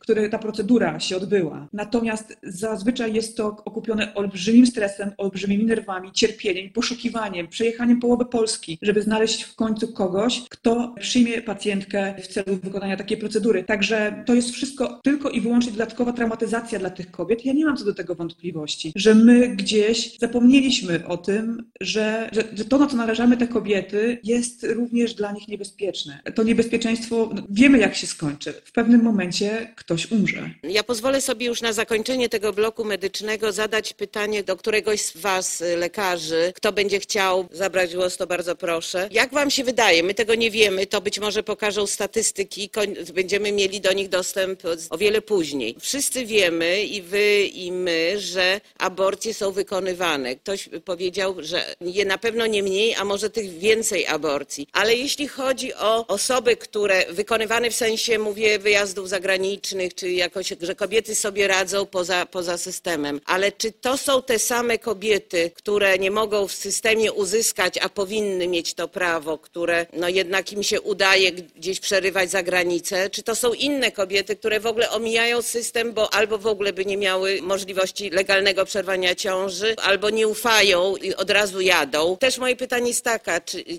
które ta procedura się odbyła. Natomiast zazwyczaj jest to okupione olbrzymim stresem, olbrzymimi nerwami, cierpieniem, poszukiwaniem, przejechaniem połowy Polski, żeby znaleźć w końcu kogoś, kto przyjmie pacjentkę w celu wykonania takiej procedury. Także to jest wszystko tylko i wyłącznie dodatkowa traumatyzacja dla tych kobiet. Ja nie mam co do tego wątpliwości, że my gdzieś zapomnieliśmy o tym, że to, na co narażamy te kobiety, jest również dla nich niebezpieczne. To niebezpieczeństwo, wiemy jak się skończy. W pewnym momencie ktoś umrze. Ja pozwolę sobie już na zakończenie tego bloku medycznego zadać pytanie do któregoś z was, lekarzy. Kto będzie chciał zabrać głos, to bardzo proszę. Jak wam się wydaje? My tego nie wiemy. To być może pokażą statystyki. Będziemy mieli do nich dostęp o wiele później. Wszyscy wiemy, i wy, i my, że aborcje są wykonywane. Ktoś powiedział, że na pewno nie mniej, a może tych więcej aborcji. Ale jeśli chodzi o osoby, które wykonywane w sensie, mówię, wyjazdów zagranicznych, czy jakoś, że kobiety sobie radzą poza systemem. Ale czy to są te same kobiety, które nie mogą w systemie uzyskać, a powinny mieć to prawo, które jednak im się udaje gdzieś przerywać za granicę? Czy to są inne kobiety, które w ogóle omijają system, bo albo w ogóle by nie miały możliwości legalnego przerwania ciąży, albo nie ufają i od razu jadą? Też moje pytanie jest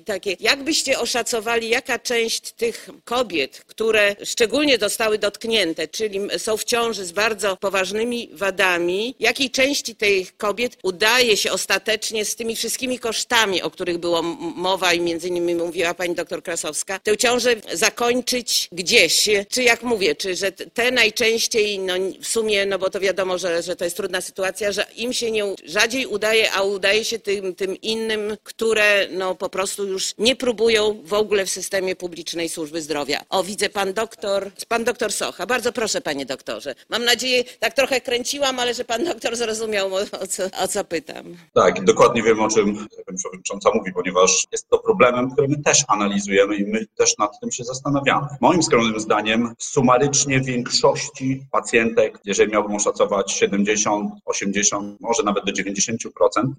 takie, jak byście oszacowali, jaka część tych kobiet, które szczególnie zostały dotknięte, czyli są w ciąży z bardzo poważnymi wadami, jakiej części tych kobiet udaje się ostatecznie z tymi wszystkimi kosztami, o których była mowa i między innymi mówiła pani doktor Krasowska, tę ciążę zakończyć gdzieś? Czy jak mówię, że te najczęściej, w sumie, bo to wiadomo, że to jest trudna sytuacja, że im się rzadziej udaje, a udaje się tym innym, które po prostu już nie próbują w ogóle w systemie publicznej służby zdrowia. O, widzę pan doktor Socha. Bardzo proszę, panie doktorze. Mam nadzieję, tak trochę kręciłam, ale że pan doktor zrozumiał, o co pytam. Tak, dokładnie wiem, o czym przewodnicząca mówi, ponieważ jest to problemem, który my też analizujemy i my też nad tym się zastanawiamy. Moim skromnym zdaniem sumarycznie większości pacjentek, jeżeli miałbym oszacować 70, 80, może nawet do 90%,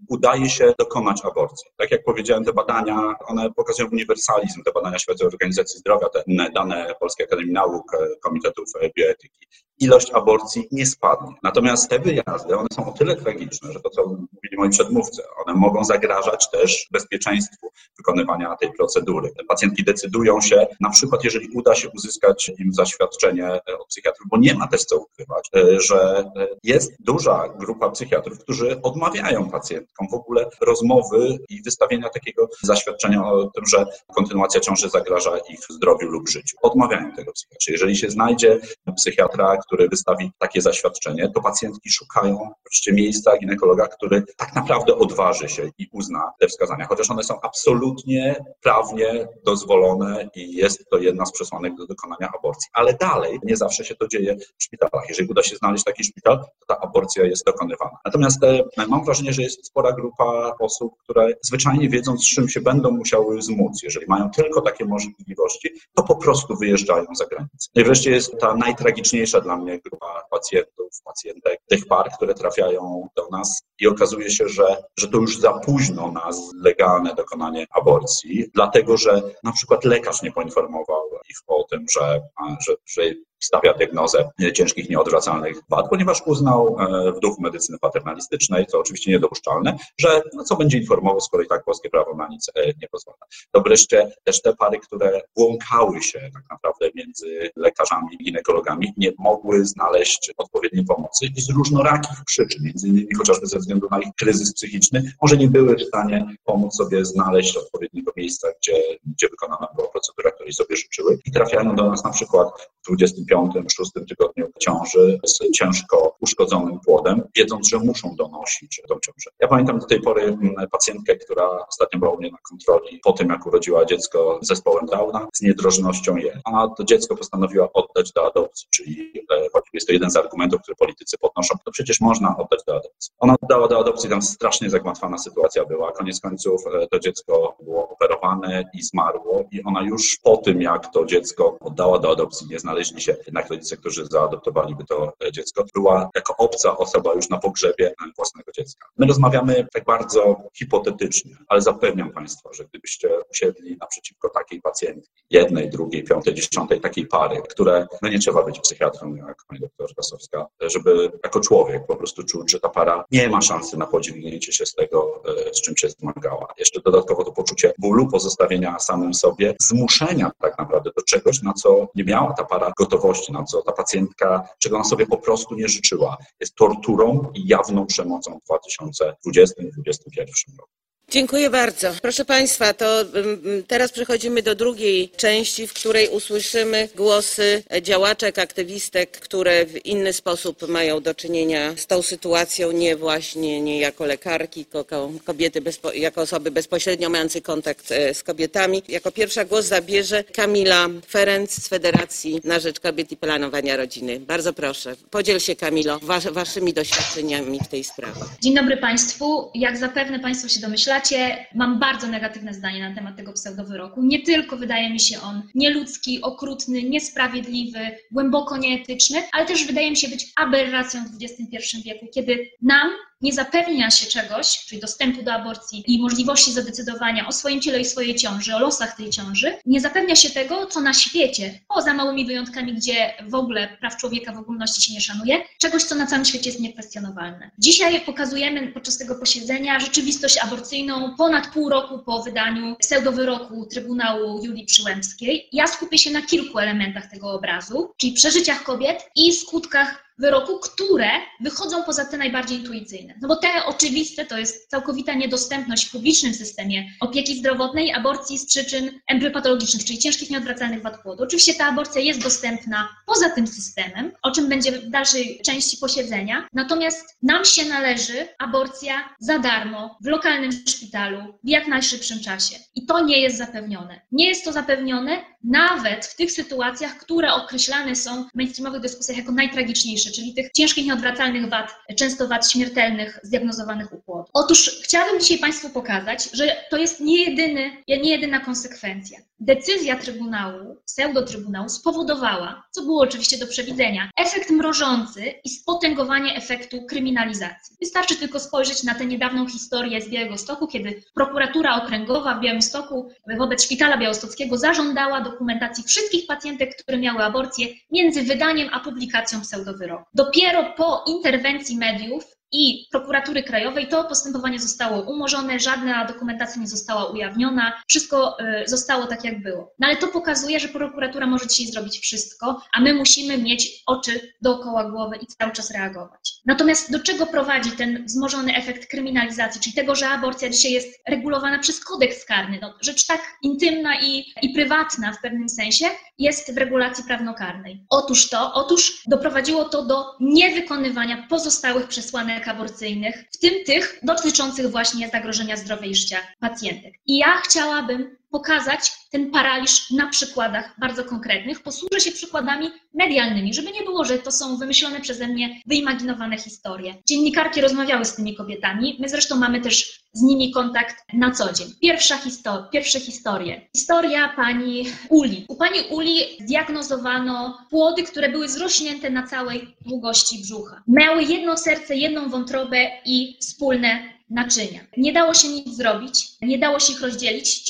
udaje się dokonać aborcji. Tak jak powiedziałem, te badania, one pokazują uniwersalizm, te badania Światowej Organizacji Zdrowia, te dane Polskiej Akademii Nauk, Komitetów Bioetyki. Ilość aborcji nie spadnie. Natomiast te wyjazdy, one są o tyle tragiczne, że to, co mówili moi przedmówcy, one mogą zagrażać też bezpieczeństwu wykonywania tej procedury. Te pacjentki decydują się, na przykład jeżeli uda się uzyskać im zaświadczenie od psychiatrów, bo nie ma też co ukrywać, że jest duża grupa psychiatrów, którzy odmawiają pacjentkom w ogóle rozmowy i wystawienia takiego zaświadczenia o tym, że kontynuacja ciąży zagraża ich zdrowiu lub życiu. Odmawiają tego psychiatry. Jeżeli się znajdzie psychiatra, który wystawi takie zaświadczenie, to pacjentki szukają oczywiście miejsca ginekologa, który tak naprawdę odważy się i uzna te wskazania, chociaż one są absolutnie prawnie dozwolone i jest to jedna z przesłanek do dokonania aborcji. Ale dalej nie zawsze się to dzieje w szpitalach. Jeżeli uda się znaleźć taki szpital, to ta aborcja jest dokonywana. Natomiast mam wrażenie, że jest spora grupa osób, które zwyczajnie wiedzą, z czym się będą musiały zmóc. Jeżeli mają tylko takie możliwości, to po prostu wyjeżdżają za granicę. I wreszcie jest ta najtragiczniejsza dla mnie grupa pacjentów, pacjentek, tych par, które trafiają do nas i okazuje się, że to już za późno na legalne dokonanie aborcji, dlatego że na przykład lekarz nie poinformował ich o tym, że stawia diagnozę ciężkich, nieodwracalnych wad, ponieważ uznał w duchu medycyny paternalistycznej, co oczywiście niedopuszczalne, że co będzie informował, skoro i tak polskie prawo na nic nie pozwala. To wreszcie też te pary, które błąkały się tak naprawdę między lekarzami i ginekologami, nie mogły znaleźć odpowiedniej pomocy i z różnorakich przyczyn, między innymi chociażby ze względu na ich kryzys psychiczny, może nie były w stanie pomóc sobie znaleźć odpowiedniego miejsca, gdzie wykonana była procedura, której sobie życzyły i trafiają do nas na przykład w 25-6 tygodniu ciąży z ciężko uszkodzonym płodem, wiedząc, że muszą donosić tą ciążę. Ja pamiętam do tej pory pacjentkę, która ostatnio była u mnie na kontroli po tym, jak urodziła dziecko z zespołem Downa, z niedrożnością je, a to dziecko postanowiła oddać do adopcji, czyli właściwie jest to jeden z argumentów, które politycy podnoszą, to przecież można oddać do adopcji. Ona oddała do adopcji, tam strasznie zagmatwana sytuacja była. Koniec końców to dziecko było operowane i zmarło i ona już po tym, jak to dziecko oddała do adopcji, nie znaleźli się jednak rodzice, którzy zaadoptowaliby to dziecko, była jako obca osoba już na pogrzebie własnego dziecka. My rozmawiamy tak bardzo hipotetycznie, ale zapewniam Państwa, że gdybyście usiedli naprzeciwko takiej pacjentki, jednej, drugiej, piątej, dziesiątej takiej pary, które, no nie trzeba być psychiatrą, jak pani doktor Krasowska, żeby jako człowiek po prostu czuł, że ta para nie ma szansy na podźwignięcie się z tego, z czym się zmagała. Jeszcze dodatkowo to poczucie bólu, pozostawienia samym sobie, zmuszenia tak naprawdę do czegoś, na co nie miała ta para gotowości, na co ta pacjentka, czego ona sobie po prostu nie życzyła, jest torturą i jawną przemocą w 2020-2021 roku. Dziękuję bardzo. Proszę Państwa, to teraz przechodzimy do drugiej części, w której usłyszymy głosy działaczek, aktywistek, które w inny sposób mają do czynienia z tą sytuacją, nie właśnie nie jako lekarki, tylko kobiety jako osoby bezpośrednio mające kontakt z kobietami. Jako pierwsza głos zabierze Kamila Ferenc z Federacji na rzecz Kobiet i Planowania Rodziny. Bardzo proszę, podziel się Kamilo waszymi doświadczeniami w tej sprawie. Dzień dobry Państwu. Jak zapewne Państwo się domyślacie, mam bardzo negatywne zdanie na temat tego pseudowyroku. Nie tylko wydaje mi się on nieludzki, okrutny, niesprawiedliwy, głęboko nieetyczny, ale też wydaje mi się być aberracją w XXI wieku, kiedy nam nie zapewnia się czegoś, czyli dostępu do aborcji i możliwości zadecydowania o swoim ciele i swojej ciąży, o losach tej ciąży, nie zapewnia się tego, co na świecie, poza małymi wyjątkami, gdzie w ogóle praw człowieka w ogólności się nie szanuje, czegoś, co na całym świecie jest niekwestionowalne. Dzisiaj pokazujemy podczas tego posiedzenia rzeczywistość aborcyjną ponad pół roku po wydaniu pseudowyroku Trybunału Julii Przyłębskiej. Ja skupię się na kilku elementach tego obrazu, czyli przeżyciach kobiet i skutkach wyroku, które wychodzą poza te najbardziej intuicyjne. No bo te oczywiste to jest całkowita niedostępność w publicznym systemie opieki zdrowotnej aborcji z przyczyn embriopatologicznych, czyli ciężkich, nieodwracalnych wad płodu. Oczywiście ta aborcja jest dostępna poza tym systemem, o czym będzie w dalszej części posiedzenia. Natomiast nam się należy aborcja za darmo, w lokalnym szpitalu, w jak najszybszym czasie. I to nie jest zapewnione. Nie jest to zapewnione nawet w tych sytuacjach, które określane są w mainstreamowych dyskusjach jako najtragiczniejsze, czyli tych ciężkich, nieodwracalnych wad, często wad śmiertelnych zdiagnozowanych u płodu. Otóż chciałabym dzisiaj Państwu pokazać, że to jest nie jedyna konsekwencja. Decyzja Trybunału, pseudotrybunału spowodowała, co było oczywiście do przewidzenia, efekt mrożący i spotęgowanie efektu kryminalizacji. Wystarczy tylko spojrzeć na tę niedawną historię z Białegostoku, kiedy prokuratura okręgowa w Białymstoku wobec Szpitala Białostockiego zażądała dokumentacji wszystkich pacjentek, które miały aborcję między wydaniem a publikacją pseudowyroku. Dopiero po interwencji mediów i Prokuratury Krajowej to postępowanie zostało umorzone, żadna dokumentacja nie została ujawniona, wszystko zostało tak, jak było. No ale to pokazuje, że prokuratura może dzisiaj zrobić wszystko, a my musimy mieć oczy dookoła głowy i cały czas reagować. Natomiast do czego prowadzi ten wzmożony efekt kryminalizacji, czyli tego, że aborcja dzisiaj jest regulowana przez kodeks karny? No, rzecz tak intymna i prywatna w pewnym sensie jest w regulacji prawnokarnej. Otóż doprowadziło to do niewykonywania pozostałych przesłanek aborcyjnych, w tym tych dotyczących właśnie zagrożenia zdrowia i życia pacjentek. I ja chciałabym pokazać ten paraliż na przykładach bardzo konkretnych. Posłużę się przykładami medialnymi, żeby nie było, że to są wymyślone przeze mnie, wyimaginowane historie. Dziennikarki rozmawiały z tymi kobietami, my zresztą mamy też z nimi kontakt na co dzień. Pierwsze historie. Historia pani Uli. U pani Uli zdiagnozowano płody, które były zrośnięte na całej długości brzucha. Miały jedno serce, jedną wątrobę i wspólne naczynia. Nie dało się nic zrobić, nie dało się ich rozdzielić,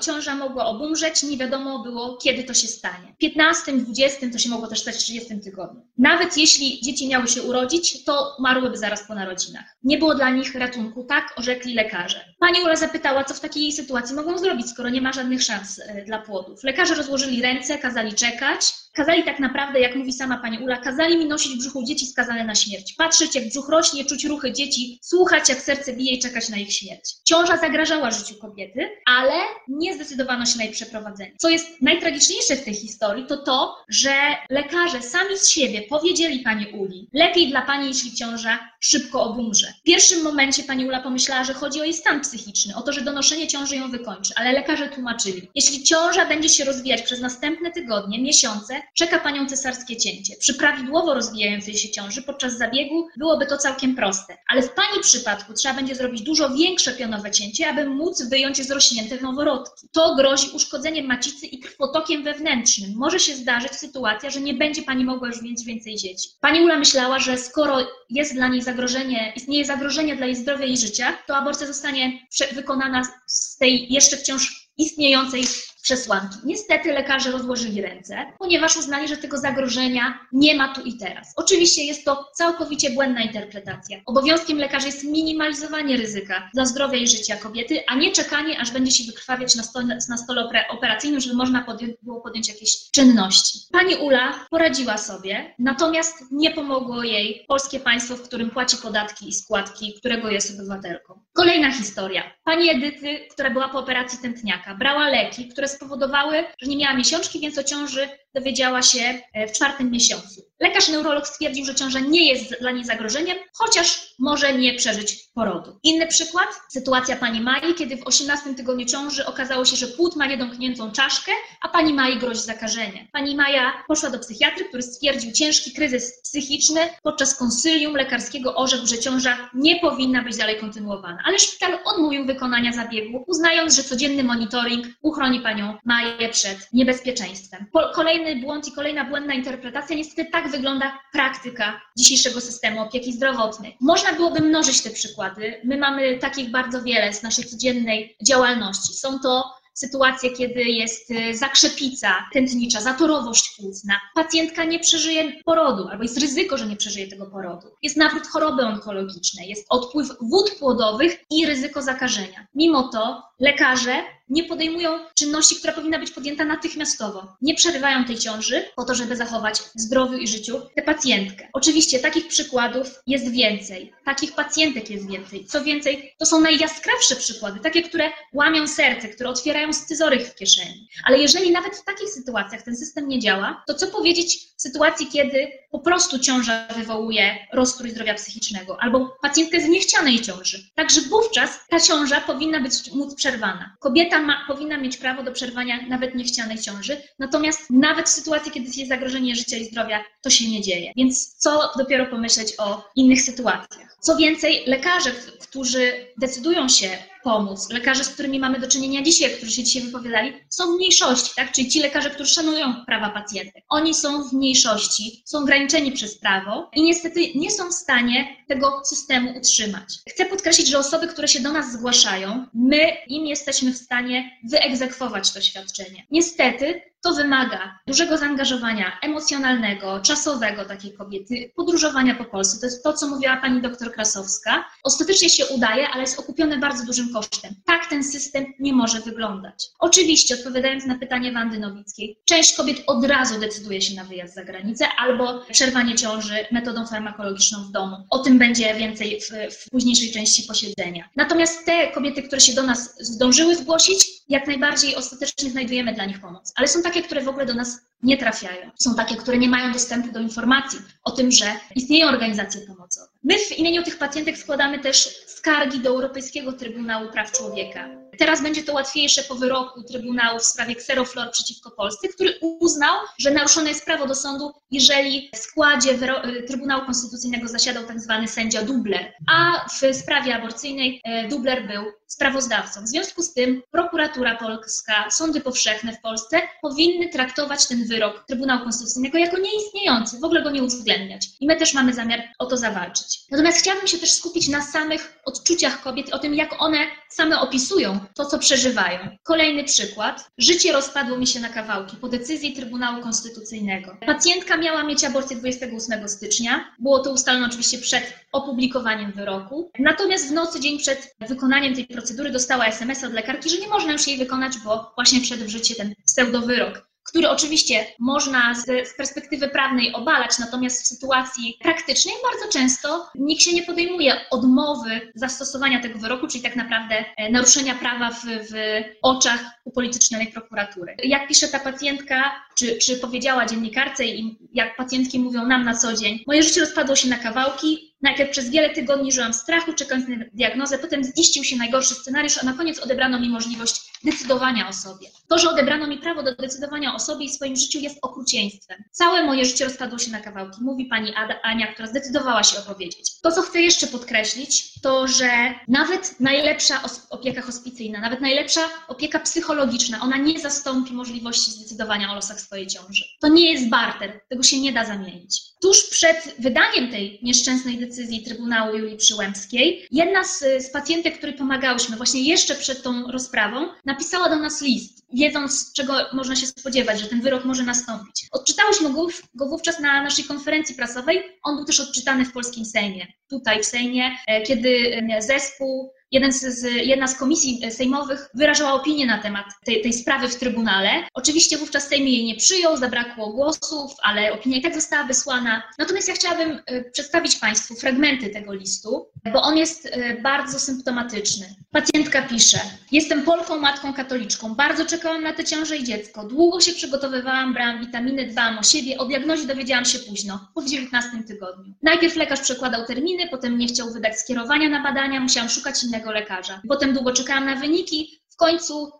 ciąża mogła obumrzeć, nie wiadomo było, kiedy to się stanie. W 15, 20, to się mogło też stać w 30 tygodniu. Nawet jeśli dzieci miały się urodzić, to umarłyby zaraz po narodzinach. Nie było dla nich ratunku, tak orzekli lekarze. Pani Ula zapytała, co w takiej sytuacji mogą zrobić, skoro nie ma żadnych szans dla płodów. Lekarze rozłożyli ręce, kazali czekać. Kazali tak naprawdę, jak mówi sama pani Ula, kazali mi nosić w brzuchu dzieci skazane na śmierć. Patrzeć, jak brzuch rośnie, czuć ruchy dzieci, słuchać, jak serce bije i czekać na ich śmierć. Ciąża zagrażała życiu kobiety, ale nie zdecydowano się na jej przeprowadzenie. Co jest najtragiczniejsze w tej historii, to to, że lekarze sami z siebie powiedzieli pani Uli, lepiej dla pani, jeśli ciąża szybko odumrze. W pierwszym momencie pani Ula pomyślała, że chodzi o jej stan psychiczny, o to, że donoszenie ciąży ją wykończy, ale lekarze tłumaczyli, jeśli ciąża będzie się rozwijać przez następne tygodnie, miesiące, czeka panią cesarskie cięcie. Przy prawidłowo rozwijającej się ciąży podczas zabiegu byłoby to całkiem proste, ale w pani przypadku trzeba będzie zrobić dużo większe pionowe cięcie, aby móc wyjąć z rośnięte noworodki. To grozi uszkodzeniem macicy i krwotokiem wewnętrznym. Może się zdarzyć sytuacja, że nie będzie pani mogła już mieć więcej dzieci. Pani Ula myślała, że skoro jest dla niej zagrożenie, istnieje zagrożenie dla jej zdrowia i życia, to aborcja zostanie wykonana z tej jeszcze wciąż istniejącej przesłanki. Niestety lekarze rozłożyli ręce, ponieważ uznali, że tego zagrożenia nie ma tu i teraz. Oczywiście jest to całkowicie błędna interpretacja. Obowiązkiem lekarzy jest minimalizowanie ryzyka dla zdrowia i życia kobiety, a nie czekanie, aż będzie się wykrwawiać na stole operacyjnym, żeby można było podjąć jakieś czynności. Pani Ula poradziła sobie, natomiast nie pomogło jej polskie państwo, w którym płaci podatki i składki, którego jest obywatelką. Kolejna historia. Pani Edyty, która była po operacji tętniaka, brała leki, które spowodowały, że nie miała miesiączki, więc o ciąży dowiedziała się w 4. miesiącu. Lekarz neurolog stwierdził, że ciąża nie jest dla niej zagrożeniem, chociaż może nie przeżyć porodu. Inny przykład, sytuacja pani Mai, kiedy w 18 tygodniu ciąży okazało się, że płód ma niedomkniętą czaszkę, a pani Mai grozi zakażenie. Pani Maja poszła do psychiatry, który stwierdził ciężki kryzys psychiczny. Podczas konsylium lekarskiego orzekł, że ciąża nie powinna być dalej kontynuowana, ale szpital odmówił wykonania zabiegu, uznając, że codzienny monitoring uchroni panią Maję przed niebezpieczeństwem. Kolejny błąd i kolejna błędna interpretacja, niestety tak wygląda praktyka dzisiejszego systemu opieki zdrowotnej. Można byłoby mnożyć te przykłady. My mamy takich bardzo wiele z naszej codziennej działalności. Są to sytuacje, kiedy jest zakrzepica tętnicza, zatorowość płucna, pacjentka nie przeżyje porodu albo jest ryzyko, że nie przeżyje tego porodu, jest nawrót choroby onkologicznej, jest odpływ wód płodowych i ryzyko zakażenia. Mimo to lekarze nie podejmują czynności, która powinna być podjęta natychmiastowo. Nie przerywają tej ciąży po to, żeby zachować zdrowiu i życiu tę pacjentkę. Oczywiście takich przykładów jest więcej, takich pacjentek jest więcej. Co więcej, to są najjaskrawsze przykłady, takie, które łamią serce, które otwierają scyzoryk w kieszeni. Ale jeżeli nawet w takich sytuacjach ten system nie działa, to co powiedzieć w sytuacji, kiedy po prostu ciąża wywołuje rozstrój zdrowia psychicznego albo pacjentka jest w niechcianej ciąży. Także wówczas ta ciąża powinna być móc przerwana. Kobieta powinna mieć prawo do przerwania nawet niechcianej ciąży, natomiast nawet w sytuacji, kiedy jest zagrożenie życia i zdrowia, to się nie dzieje. Więc co dopiero pomyśleć o innych sytuacjach. Co więcej, lekarze, którzy decydują się pomóc, lekarze, z którymi mamy do czynienia dzisiaj, którzy się dzisiaj wypowiadali, są w mniejszości, tak? Czyli ci lekarze, którzy szanują prawa pacjentek. Oni są w mniejszości, są ograniczeni przez prawo i niestety nie są w stanie tego systemu utrzymać. Chcę podkreślić, że osoby, które się do nas zgłaszają, my im jesteśmy w stanie wyegzekwować to świadczenie. Niestety to wymaga dużego zaangażowania emocjonalnego, czasowego takiej kobiety, podróżowania po Polsce. To jest to, co mówiła pani doktor Krasowska. Ostatecznie się udaje, ale jest okupione bardzo dużym kosztem. Tak ten system nie może wyglądać. Oczywiście, odpowiadając na pytanie Wandy Nowickiej, część kobiet od razu decyduje się na wyjazd za granicę albo przerwanie ciąży metodą farmakologiczną w domu. O tym będzie więcej w późniejszej części posiedzenia. Natomiast te kobiety, które się do nas zdążyły zgłosić, jak najbardziej ostatecznie znajdujemy dla nich pomoc. Ale są takie, które w ogóle do nas nie trafiają. Są takie, które nie mają dostępu do informacji o tym, że istnieją organizacje pomocowe. My w imieniu tych pacjentek składamy też skargi do Europejskiego Trybunału Praw Człowieka. Teraz będzie to łatwiejsze po wyroku Trybunału w sprawie Xeroflor przeciwko Polsce, który uznał, że naruszone jest prawo do sądu, jeżeli w składzie Trybunału Konstytucyjnego zasiadał tak zwany sędzia dubler, a w sprawie aborcyjnej dubler był sprawozdawcą. W związku z tym prokuratura polska, sądy powszechne w Polsce powinny traktować ten wyrok Trybunału Konstytucyjnego jako nieistniejący, w ogóle go nie uwzględniać. I my też mamy zamiar o to zawalczyć. Natomiast chciałabym się też skupić na samych odczuciach kobiet, o tym, jak one same opisują to, co przeżywają. Kolejny przykład. Życie rozpadło mi się na kawałki po decyzji Trybunału Konstytucyjnego. Pacjentka miała mieć aborcję 28 stycznia. Było to ustalone oczywiście przed opublikowaniem wyroku. Natomiast w nocy, dzień przed wykonaniem tej procedury dostała SMS od lekarki, że nie można już jej wykonać, bo właśnie wszedł w życie ten pseudowyrok, który oczywiście można z perspektywy prawnej obalać, natomiast w sytuacji praktycznej bardzo często nikt się nie podejmuje odmowy zastosowania tego wyroku, czyli tak naprawdę naruszenia prawa w oczach upolitycznionej prokuratury. Jak pisze ta pacjentka, czy powiedziała dziennikarce i jak pacjentki mówią nam na co dzień, moje życie rozpadło się na kawałki. Najpierw przez wiele tygodni żyłam w strachu, czekając na diagnozę, potem ziścił się najgorszy scenariusz, a na koniec odebrano mi możliwość decydowania o sobie. To, że odebrano mi prawo do decydowania o sobie i swoim życiu jest okrucieństwem. Całe moje życie rozpadło się na kawałki, mówi pani Ania, która zdecydowała się opowiedzieć. To, co chcę jeszcze podkreślić, to, że nawet najlepsza opieka hospicyjna, nawet najlepsza opieka psychologiczna, ona nie zastąpi możliwości zdecydowania o losach swojej ciąży. To nie jest barter, tego się nie da zamienić. Tuż przed wydaniem tej nieszczęsnej decyzji Trybunału Julii Przyłębskiej, jedna z pacjentek, której pomagałyśmy właśnie jeszcze przed tą rozprawą, napisała do nas list, wiedząc, czego można się spodziewać, że ten wyrok może nastąpić. Odczytałyśmy go wówczas na naszej konferencji prasowej, on był też odczytany w polskim Sejmie, tutaj w Sejmie, kiedy zespół, jedna z komisji sejmowych wyrażała opinię na temat tej sprawy w Trybunale. Oczywiście wówczas Sejm jej nie przyjął, zabrakło głosów, ale opinia i tak została wysłana. Natomiast ja chciałabym przedstawić Państwu fragmenty tego listu, bo on jest bardzo symptomatyczny. Pacjentka pisze: jestem Polką, matką katoliczką. Bardzo czekałam na tę ciążę i dziecko. Długo się przygotowywałam, brałam witaminy, dbałam o siebie. O diagnozie dowiedziałam się późno, po 19 tygodniu. Najpierw lekarz przekładał terminy, potem nie chciał wydać skierowania na badania, musiałam szukać innego lekarza. Potem długo czekałam na wyniki, w końcu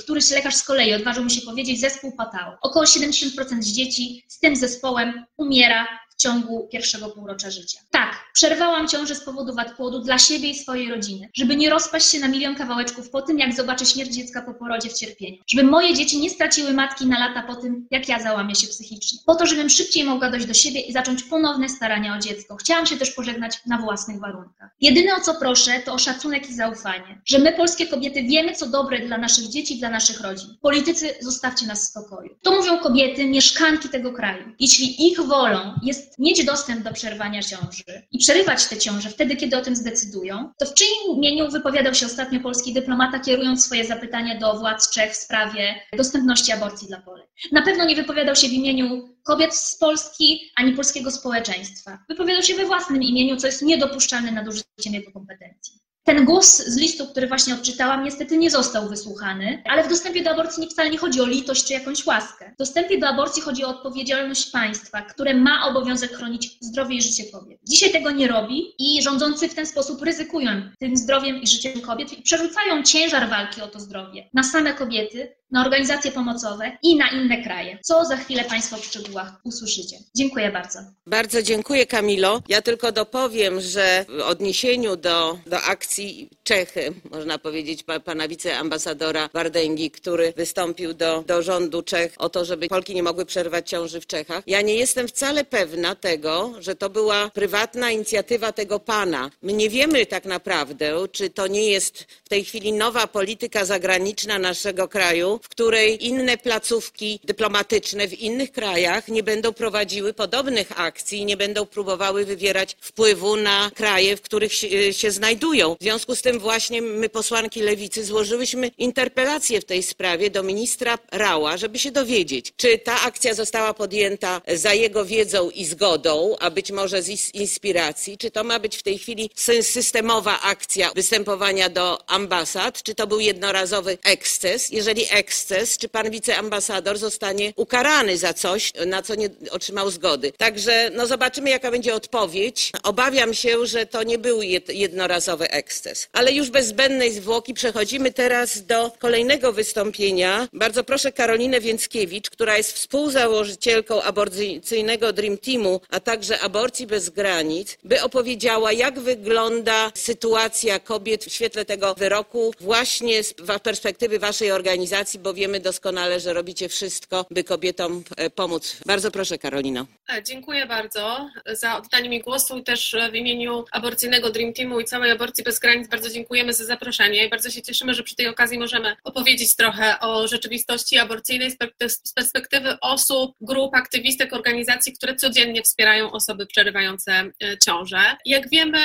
któryś lekarz z kolei odważył mi się powiedzieć, zespół patał. Około 70% dzieci z tym zespołem umiera w ciągu pierwszego półrocza życia. Tak, przerwałam ciążę z powodu wad płodu dla siebie i swojej rodziny, żeby nie rozpaść się na milion kawałeczków po tym, jak zobaczę śmierć dziecka po porodzie w cierpieniu, żeby moje dzieci nie straciły matki na lata po tym, jak ja załamię się psychicznie, po to, żebym szybciej mogła dojść do siebie i zacząć ponowne starania o dziecko. Chciałam się też pożegnać na własnych warunkach. Jedyne, o co proszę, to o szacunek i zaufanie, że my, polskie kobiety, wiemy, co dobre dla naszych dzieci, dla naszych rodzin. Politycy, zostawcie nas w spokoju. To mówią kobiety, mieszkanki tego kraju. Jeśli ich wolą jest mieć dostęp do przerwania ciąży i przerywać tę ciążę wtedy, kiedy o tym zdecydują, to w czyim imieniu wypowiadał się ostatnio polski dyplomata, kierując swoje zapytania do władz Czech w sprawie dostępności aborcji dla Polek? Na pewno nie wypowiadał się w imieniu kobiet z Polski, ani polskiego społeczeństwa. Wypowiadał się we własnym imieniu, co jest niedopuszczalne nadużyciem jego kompetencji. Ten głos z listu, który właśnie odczytałam, niestety nie został wysłuchany, ale w dostępie do aborcji wcale nie chodzi o litość czy jakąś łaskę. W dostępie do aborcji chodzi o odpowiedzialność państwa, które ma obowiązek chronić zdrowie i życie kobiet. Dzisiaj tego nie robi i rządzący w ten sposób ryzykują tym zdrowiem i życiem kobiet i przerzucają ciężar walki o to zdrowie na same kobiety, na organizacje pomocowe i na inne kraje, co za chwilę Państwo w szczegółach usłyszycie. Dziękuję bardzo. Bardzo dziękuję, Kamilo. Ja tylko dopowiem, że w odniesieniu do akcji Czechy, można powiedzieć, pana wiceambasadora Wardęgi, który wystąpił do rządu Czech o to, żeby Polki nie mogły przerwać ciąży w Czechach. Ja nie jestem wcale pewna tego, że to była prywatna inicjatywa tego pana. My nie wiemy tak naprawdę, czy to nie jest w tej chwili nowa polityka zagraniczna naszego kraju, w której inne placówki dyplomatyczne w innych krajach nie będą prowadziły podobnych akcji, nie będą próbowały wywierać wpływu na kraje, w których się znajdują. W związku z tym właśnie my, posłanki Lewicy, złożyłyśmy interpelację w tej sprawie do ministra Raua, żeby się dowiedzieć, czy ta akcja została podjęta za jego wiedzą i zgodą, a być może z inspiracji, czy to ma być w tej chwili systemowa akcja występowania do ambasad, czy to był jednorazowy eksces. Jeżeli eksces, czy pan wiceambasador zostanie ukarany za coś, na co nie otrzymał zgody. Także zobaczymy, jaka będzie odpowiedź. Obawiam się, że to nie był jednorazowy eksces. Ale już bez zbędnej zwłoki przechodzimy teraz do kolejnego wystąpienia. Bardzo proszę Karolinę Więckiewicz, która jest współzałożycielką Aborcyjnego Dream Teamu, a także Aborcji Bez Granic, by opowiedziała, jak wygląda sytuacja kobiet w świetle tego wyroku właśnie z perspektywy waszej organizacji, bo wiemy doskonale, że robicie wszystko, by kobietom pomóc. Bardzo proszę, Karolino. Dziękuję bardzo za oddanie mi głosu i też w imieniu Aborcyjnego Dream Teamu i całej Aborcji Bez Granic bardzo dziękujemy za zaproszenie i bardzo się cieszymy, że przy tej okazji możemy opowiedzieć trochę o rzeczywistości aborcyjnej z perspektywy osób, grup, aktywistek, organizacji, które codziennie wspierają osoby przerywające ciążę. Jak wiemy,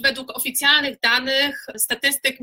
według oficjalnych danych, statystyk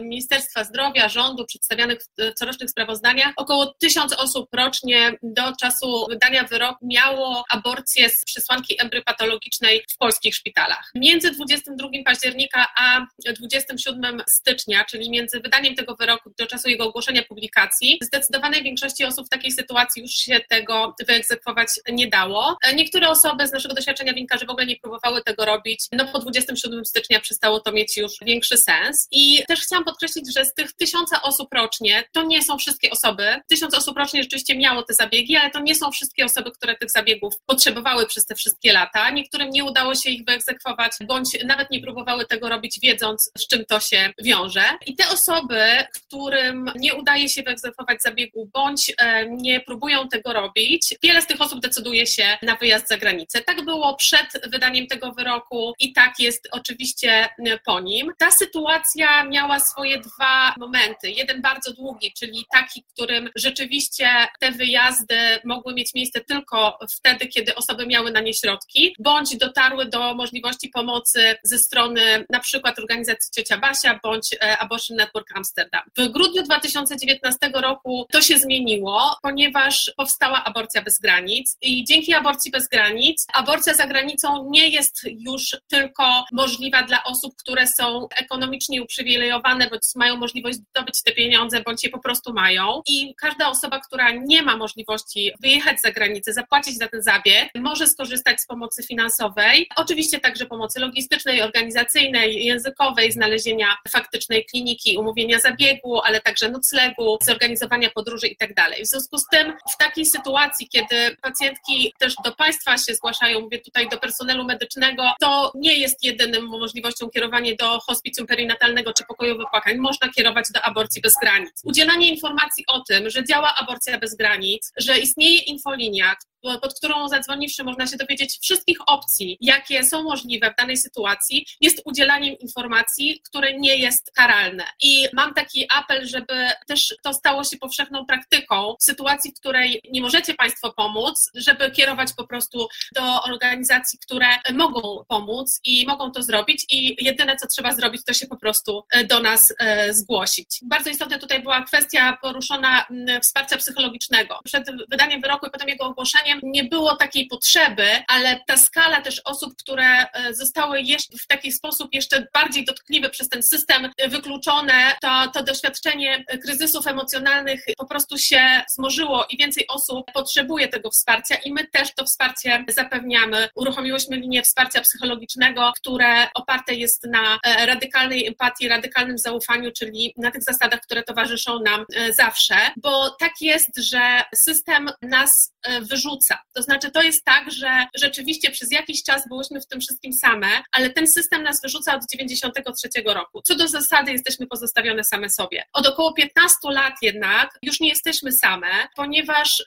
Ministerstwa Zdrowia, rządu, przedstawianych w corocznych sprawozdaniach około 1000 osób rocznie do czasu wydania wyroku miało aborcję z przesłanki embriopatologicznej w polskich szpitalach. Między 22 października a 27 stycznia, czyli między wydaniem tego wyroku do czasu jego ogłoszenia publikacji, zdecydowanej większości osób w takiej sytuacji już się tego wyegzekwować nie dało. Niektóre osoby z naszego doświadczenia wynika, że w ogóle nie próbowały tego robić. No po 27 stycznia przestało to mieć już większy sens. I też chciałam podkreślić, że z tych 1000 osób rocznie, to nie są wszystkie osoby. 1000 osób rocznie rzeczywiście miało te zabiegi, ale to nie są wszystkie osoby, które tych zabiegów potrzebowały przez te wszystkie lata. Niektórym nie udało się ich wyegzekwować, bądź nawet nie próbowały tego robić, wiedząc, z czym to się wiąże. I te osoby, którym nie udaje się wyegzekwować zabiegu, bądź nie próbują tego robić, wiele z tych osób decyduje się na wyjazd za granicę. Tak było przed wydaniem tego wyroku i tak jest oczywiście po nim. Ta sytuacja miała swoje dwa momenty. Jeden bardzo długi, czyli taki, którym rzeczywiście te wyjazdy mogły mieć miejsce tylko wtedy, kiedy osoby miały na nie środki, bądź dotarły do możliwości pomocy ze strony na przykład organizacji Ciocia Basia bądź Abortion Network Amsterdam. W grudniu 2019 roku to się zmieniło, ponieważ powstała Aborcja Bez Granic i dzięki Aborcji Bez Granic aborcja za granicą nie jest już tylko możliwa dla osób, które są ekonomicznie uprzywilejowane, bądź mają możliwość zdobyć te pieniądze, bądź je po prostu mają. I każda osoba, która nie ma możliwości wyjechać za granicę, zapłacić za ten zabieg, może skorzystać z pomocy finansowej, oczywiście także pomocy logistycznej, organizacyjnej, językowej, znalezienia faktycznej kliniki, umówienia zabiegu, ale także noclegu, zorganizowania podróży itd. W związku z tym w takiej sytuacji, kiedy pacjentki też do państwa się zgłaszają, mówię tutaj do personelu medycznego, to nie jest jedynym możliwością kierowanie do hospicjum perinatalnego czy pokoju wypłakań. Można kierować do Aborcji Bez Granic. Udzielanie informacji o tym, że działa Aborcja Bez Granic, że istnieje infolinia, pod którą zadzwoniwszy można się dowiedzieć wszystkich opcji, jakie są możliwe w danej sytuacji, jest udzielaniem informacji, które nie jest karalne. I mam taki apel, żeby też to stało się powszechną praktyką w sytuacji, w której nie możecie państwo pomóc, żeby kierować po prostu do organizacji, które mogą pomóc i mogą to zrobić i jedyne, co trzeba zrobić, to się po prostu do nas zgłosić. Bardzo istotna tutaj była kwestia poruszona wsparcia psychologicznego. Przed wydaniem wyroku i potem jego ogłoszeniem nie było takiej potrzeby, ale ta skala też osób, które zostały w taki sposób jeszcze bardziej dotkliwe przez ten system wykluczone, to doświadczenie kryzysów emocjonalnych po prostu się zmnożyło i więcej osób potrzebuje tego wsparcia i my też to wsparcie zapewniamy. Uruchomiłyśmy linię wsparcia psychologicznego, które oparte jest na radykalnej empatii, radykalnym zaufaniu, czyli na tych zasadach, które towarzyszą nam zawsze, bo tak jest, że system nas wyrzuca. To znaczy, to jest tak, że rzeczywiście przez jakiś czas byłyśmy w tym wszystkim same, ale ten system nas wyrzuca od 1993 roku. Co do zasady jesteśmy pozostawione same sobie. Od około 15 lat jednak już nie jesteśmy same, ponieważ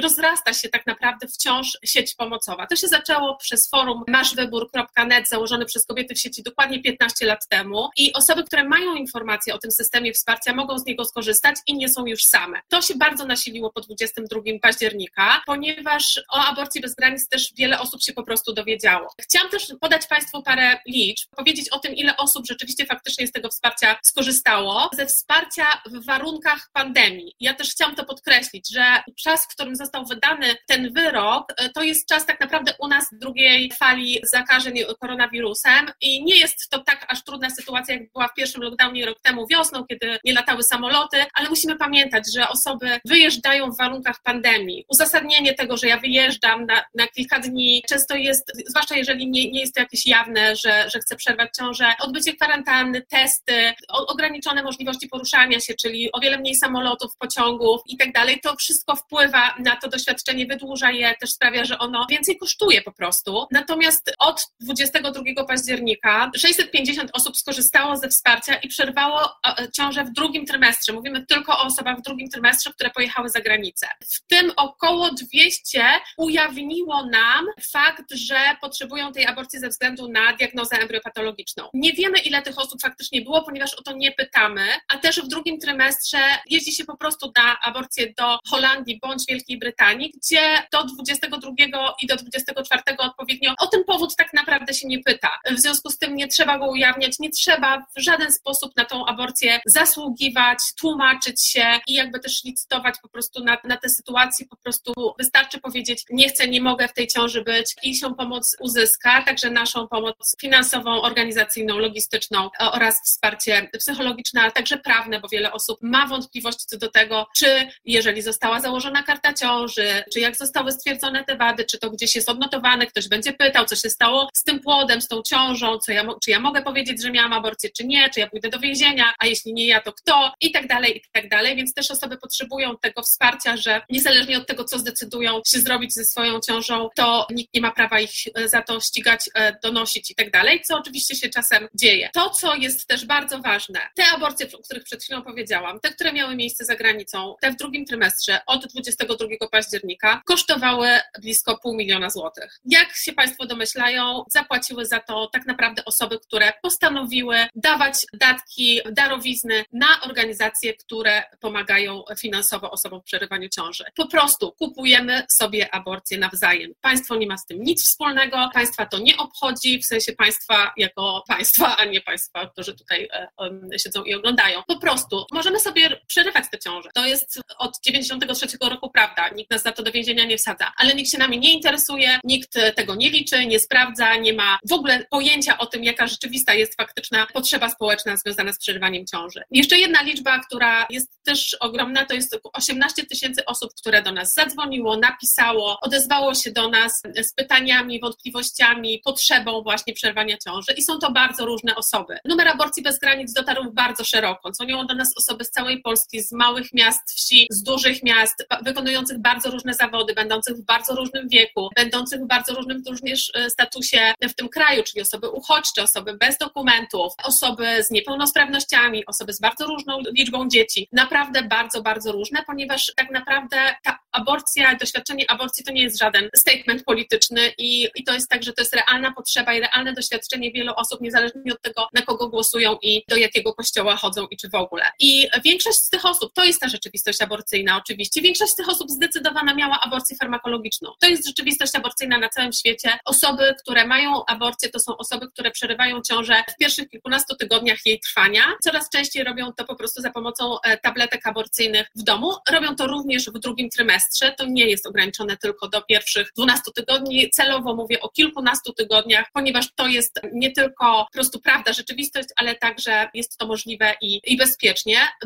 rozrasta się tak naprawdę wciąż sieć pomocowa. To się zaczęło przez forum maszwybór.net założony przez kobiety w sieci dokładnie 15 lat temu i osoby, które mają informacje o tym systemie wsparcia, mogą z niego skorzystać i nie są już same. To się bardzo nasiliło po 22 października, ponieważ o Aborcji Bez Granic też wiele osób się po prostu dowiedziało. Chciałam też podać państwu parę liczb, powiedzieć o tym, ile osób rzeczywiście faktycznie z tego wsparcia skorzystało, ze wsparcia w warunkach pandemii. Ja też chciałam to podkreślić, że czas, w którym został wydany ten wyrok, to jest czas tak naprawdę u nas drugiej fali zakażeń koronawirusem i nie jest to tak aż trudna sytuacja, jak była w pierwszym lockdownie rok temu wiosną, kiedy nie latały samoloty, ale musimy pamiętać, że osoby wyjeżdżają w warunkach pandemii. Uzasadnienie tego, że ja wyjeżdżam na kilka dni, często jest, zwłaszcza jeżeli nie jest to jakieś jawne, że chcę przerwać ciążę, odbycie kwarantanny, testy, ograniczone możliwości poruszania się, czyli o wiele mniej samolotów, pociągów i tak dalej, to wszystko wpływa na to doświadczenie, wydłuża je, też sprawia, że ono więcej kosztuje po prostu. Natomiast od 22 października 650 osób skorzystało ze wsparcia i przerwało ciążę w drugim trymestrze. Mówimy tylko o osobach w drugim trymestrze, które pojechały za granicę. W tym około 1200 ujawniło nam fakt, że potrzebują tej aborcji ze względu na diagnozę embriopatologiczną. Nie wiemy, ile tych osób faktycznie było, ponieważ o to nie pytamy, a też w drugim trymestrze jeździ się po prostu na aborcję do Holandii bądź Wielkiej Brytanii, gdzie do 22 i do 24 odpowiednio o ten powód tak naprawdę się nie pyta. W związku z tym nie trzeba go ujawniać, nie trzeba w żaden sposób na tą aborcję zasługiwać, tłumaczyć się i jakby też licytować po prostu na te sytuacje. Po prostu wystarczy powiedzieć: nie chcę, nie mogę w tej ciąży być i się pomoc uzyska, także naszą pomoc finansową, organizacyjną, logistyczną oraz wsparcie psychologiczne, a także prawne, bo wiele osób ma wątpliwości co do tego, czy jeżeli została założona karta ciąży, czy jak zostały stwierdzone te wady, czy to gdzieś jest odnotowane, ktoś będzie pytał, co się stało z tym płodem, z tą ciążą, czy ja mogę powiedzieć, że miałam aborcję, czy nie, czy ja pójdę do więzienia, a jeśli nie ja, to kto, i tak dalej, więc też osoby potrzebują tego wsparcia, że niezależnie od tego, co zdecydują się zrobić ze swoją ciążą, to nikt nie ma prawa ich za to ścigać, donosić i tak dalej, co oczywiście się czasem dzieje. To, co jest też bardzo ważne, te aborcje, o których przed chwilą powiedziałam, te, które miały miejsce za granicą, te w drugim trymestrze od 22 października kosztowały blisko $500,000. Jak się Państwo domyślają, zapłaciły za to tak naprawdę osoby, które postanowiły dawać datki, darowizny na organizacje, które pomagają finansowo osobom w przerywaniu ciąży. Po prostu kupujemy sobie aborcję nawzajem. Państwo nie ma z tym nic wspólnego, Państwa to nie obchodzi, w sensie Państwa jako Państwa, a nie Państwa, którzy tutaj siedzą i oglądają. Po prostu możemy sobie przerywać te ciąże. To jest od 1993 roku prawda, nikt nas za to do więzienia nie wsadza, ale nikt się nami nie interesuje, nikt tego nie liczy, nie sprawdza, nie ma w ogóle pojęcia o tym, jaka rzeczywista jest faktyczna potrzeba społeczna związana z przerywaniem ciąży. Jeszcze jedna liczba, która jest też ogromna, to jest 18,000 osób, które do nas zadzwoniło, napisało, odezwało się do nas z pytaniami, wątpliwościami, potrzebą właśnie przerwania ciąży i są to bardzo różne osoby. Numer Aborcji Bez Granic dotarł bardzo szeroko. Dzwonią do nas osoby z całej Polski, z małych miast, wsi, z dużych miast, wykonujących bardzo różne zawody, będących w bardzo różnym wieku, będących w bardzo różnym również statusie w tym kraju, czyli osoby uchodźcze, osoby bez dokumentów, osoby z niepełnosprawnościami, osoby z bardzo różną liczbą dzieci. Naprawdę bardzo, bardzo różne, ponieważ tak naprawdę ta aborcja, doświadczenie aborcji to nie jest żaden statement polityczny i to jest tak, że to jest realna potrzeba i realne doświadczenie wielu osób, niezależnie od tego, na kogo głosują i do jakiego kościoła chodzą i czy w ogóle. I większość z tych osób, to jest ta rzeczywistość aborcyjna oczywiście, większość z tych osób zdecydowana miała aborcję farmakologiczną. To jest rzeczywistość aborcyjna na całym świecie. Osoby, które mają aborcję, to są osoby, które przerywają ciążę w pierwszych kilkunastu tygodniach jej trwania. Coraz częściej robią to po prostu za pomocą tabletek aborcyjnych w domu. Robią to również w drugim trymestrze. To nie jest ograniczone tylko do pierwszych 12 tygodni. Celowo mówię o kilkunastu tygodniach, ponieważ to jest nie tylko po prostu prawda, rzeczywistość, ale także jest to możliwe i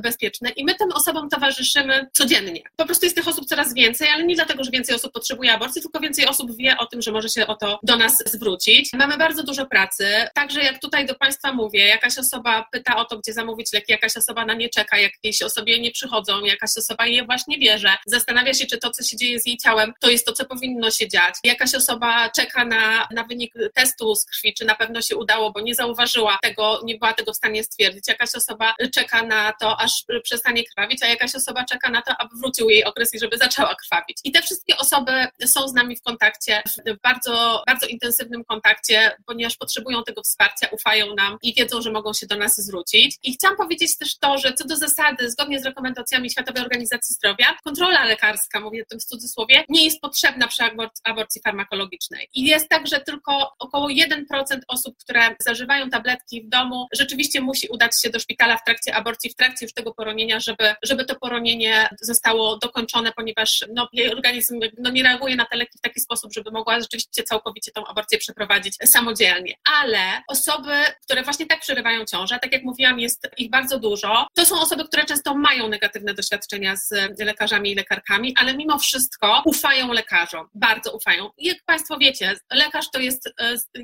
bezpieczne. I my tym osobom towarzyszymy codziennie. Po prostu jest tych osób coraz więcej, ale nie dlatego, że więcej osób potrzebuje aborcji, tylko więcej osób wie o tym, że może się o to do nas zwrócić. Mamy bardzo dużo pracy, także jak tutaj do Państwa mówię, jakaś osoba pyta o to, gdzie zamówić leki, jakaś osoba na nie czeka, jakiejś osobie nie przychodzą, jakaś osoba je właśnie bierze, zastanawia się, czy to, co się dzieje z jej ciałem, to jest to, co powinno się dziać. Jakaś osoba czeka na wynik testu z krwi, czy na pewno się udało, bo nie zauważyła tego, nie była tego w stanie stwierdzić. Jakaś osoba czeka na to, aż przestanie krwawić, a jakaś osoba czeka na to, aby wrócił jej okres i żeby zaczęła krwawić. I te wszystkie osoby są z nami w kontakcie, w bardzo, bardzo intensywnym kontakcie, ponieważ potrzebują tego wsparcia, ufają nam i wiedzą, że mogą się do nas zwrócić. I chciałam powiedzieć też to, że co do zasady, zgodnie z rekomendacjami Światowej Organizacji Zdrowia, kontrola lekarska, mówię o tym w cudzysłowie, nie jest potrzebna przy aborcji farmakologicznej. I jest tak, że tylko około 1% osób, które zażywają tabletki w domu, rzeczywiście musi udać się do szpitala w trakcie aborcji, w trakcie już tego poronienia, żeby to poronienie zostało dokończone, ponieważ jej organizm nie reaguje na te leki w taki sposób, żeby mogła rzeczywiście całkowicie tą aborcję przeprowadzić samodzielnie. Ale osoby, które właśnie tak przerywają ciążę, tak jak mówiłam, jest ich bardzo dużo, to są osoby, które często mają negatywne doświadczenia z lekarzami i lekarkami, ale mimo wszystko ufają lekarzom, bardzo ufają. Jak Państwo wiecie, lekarz to jest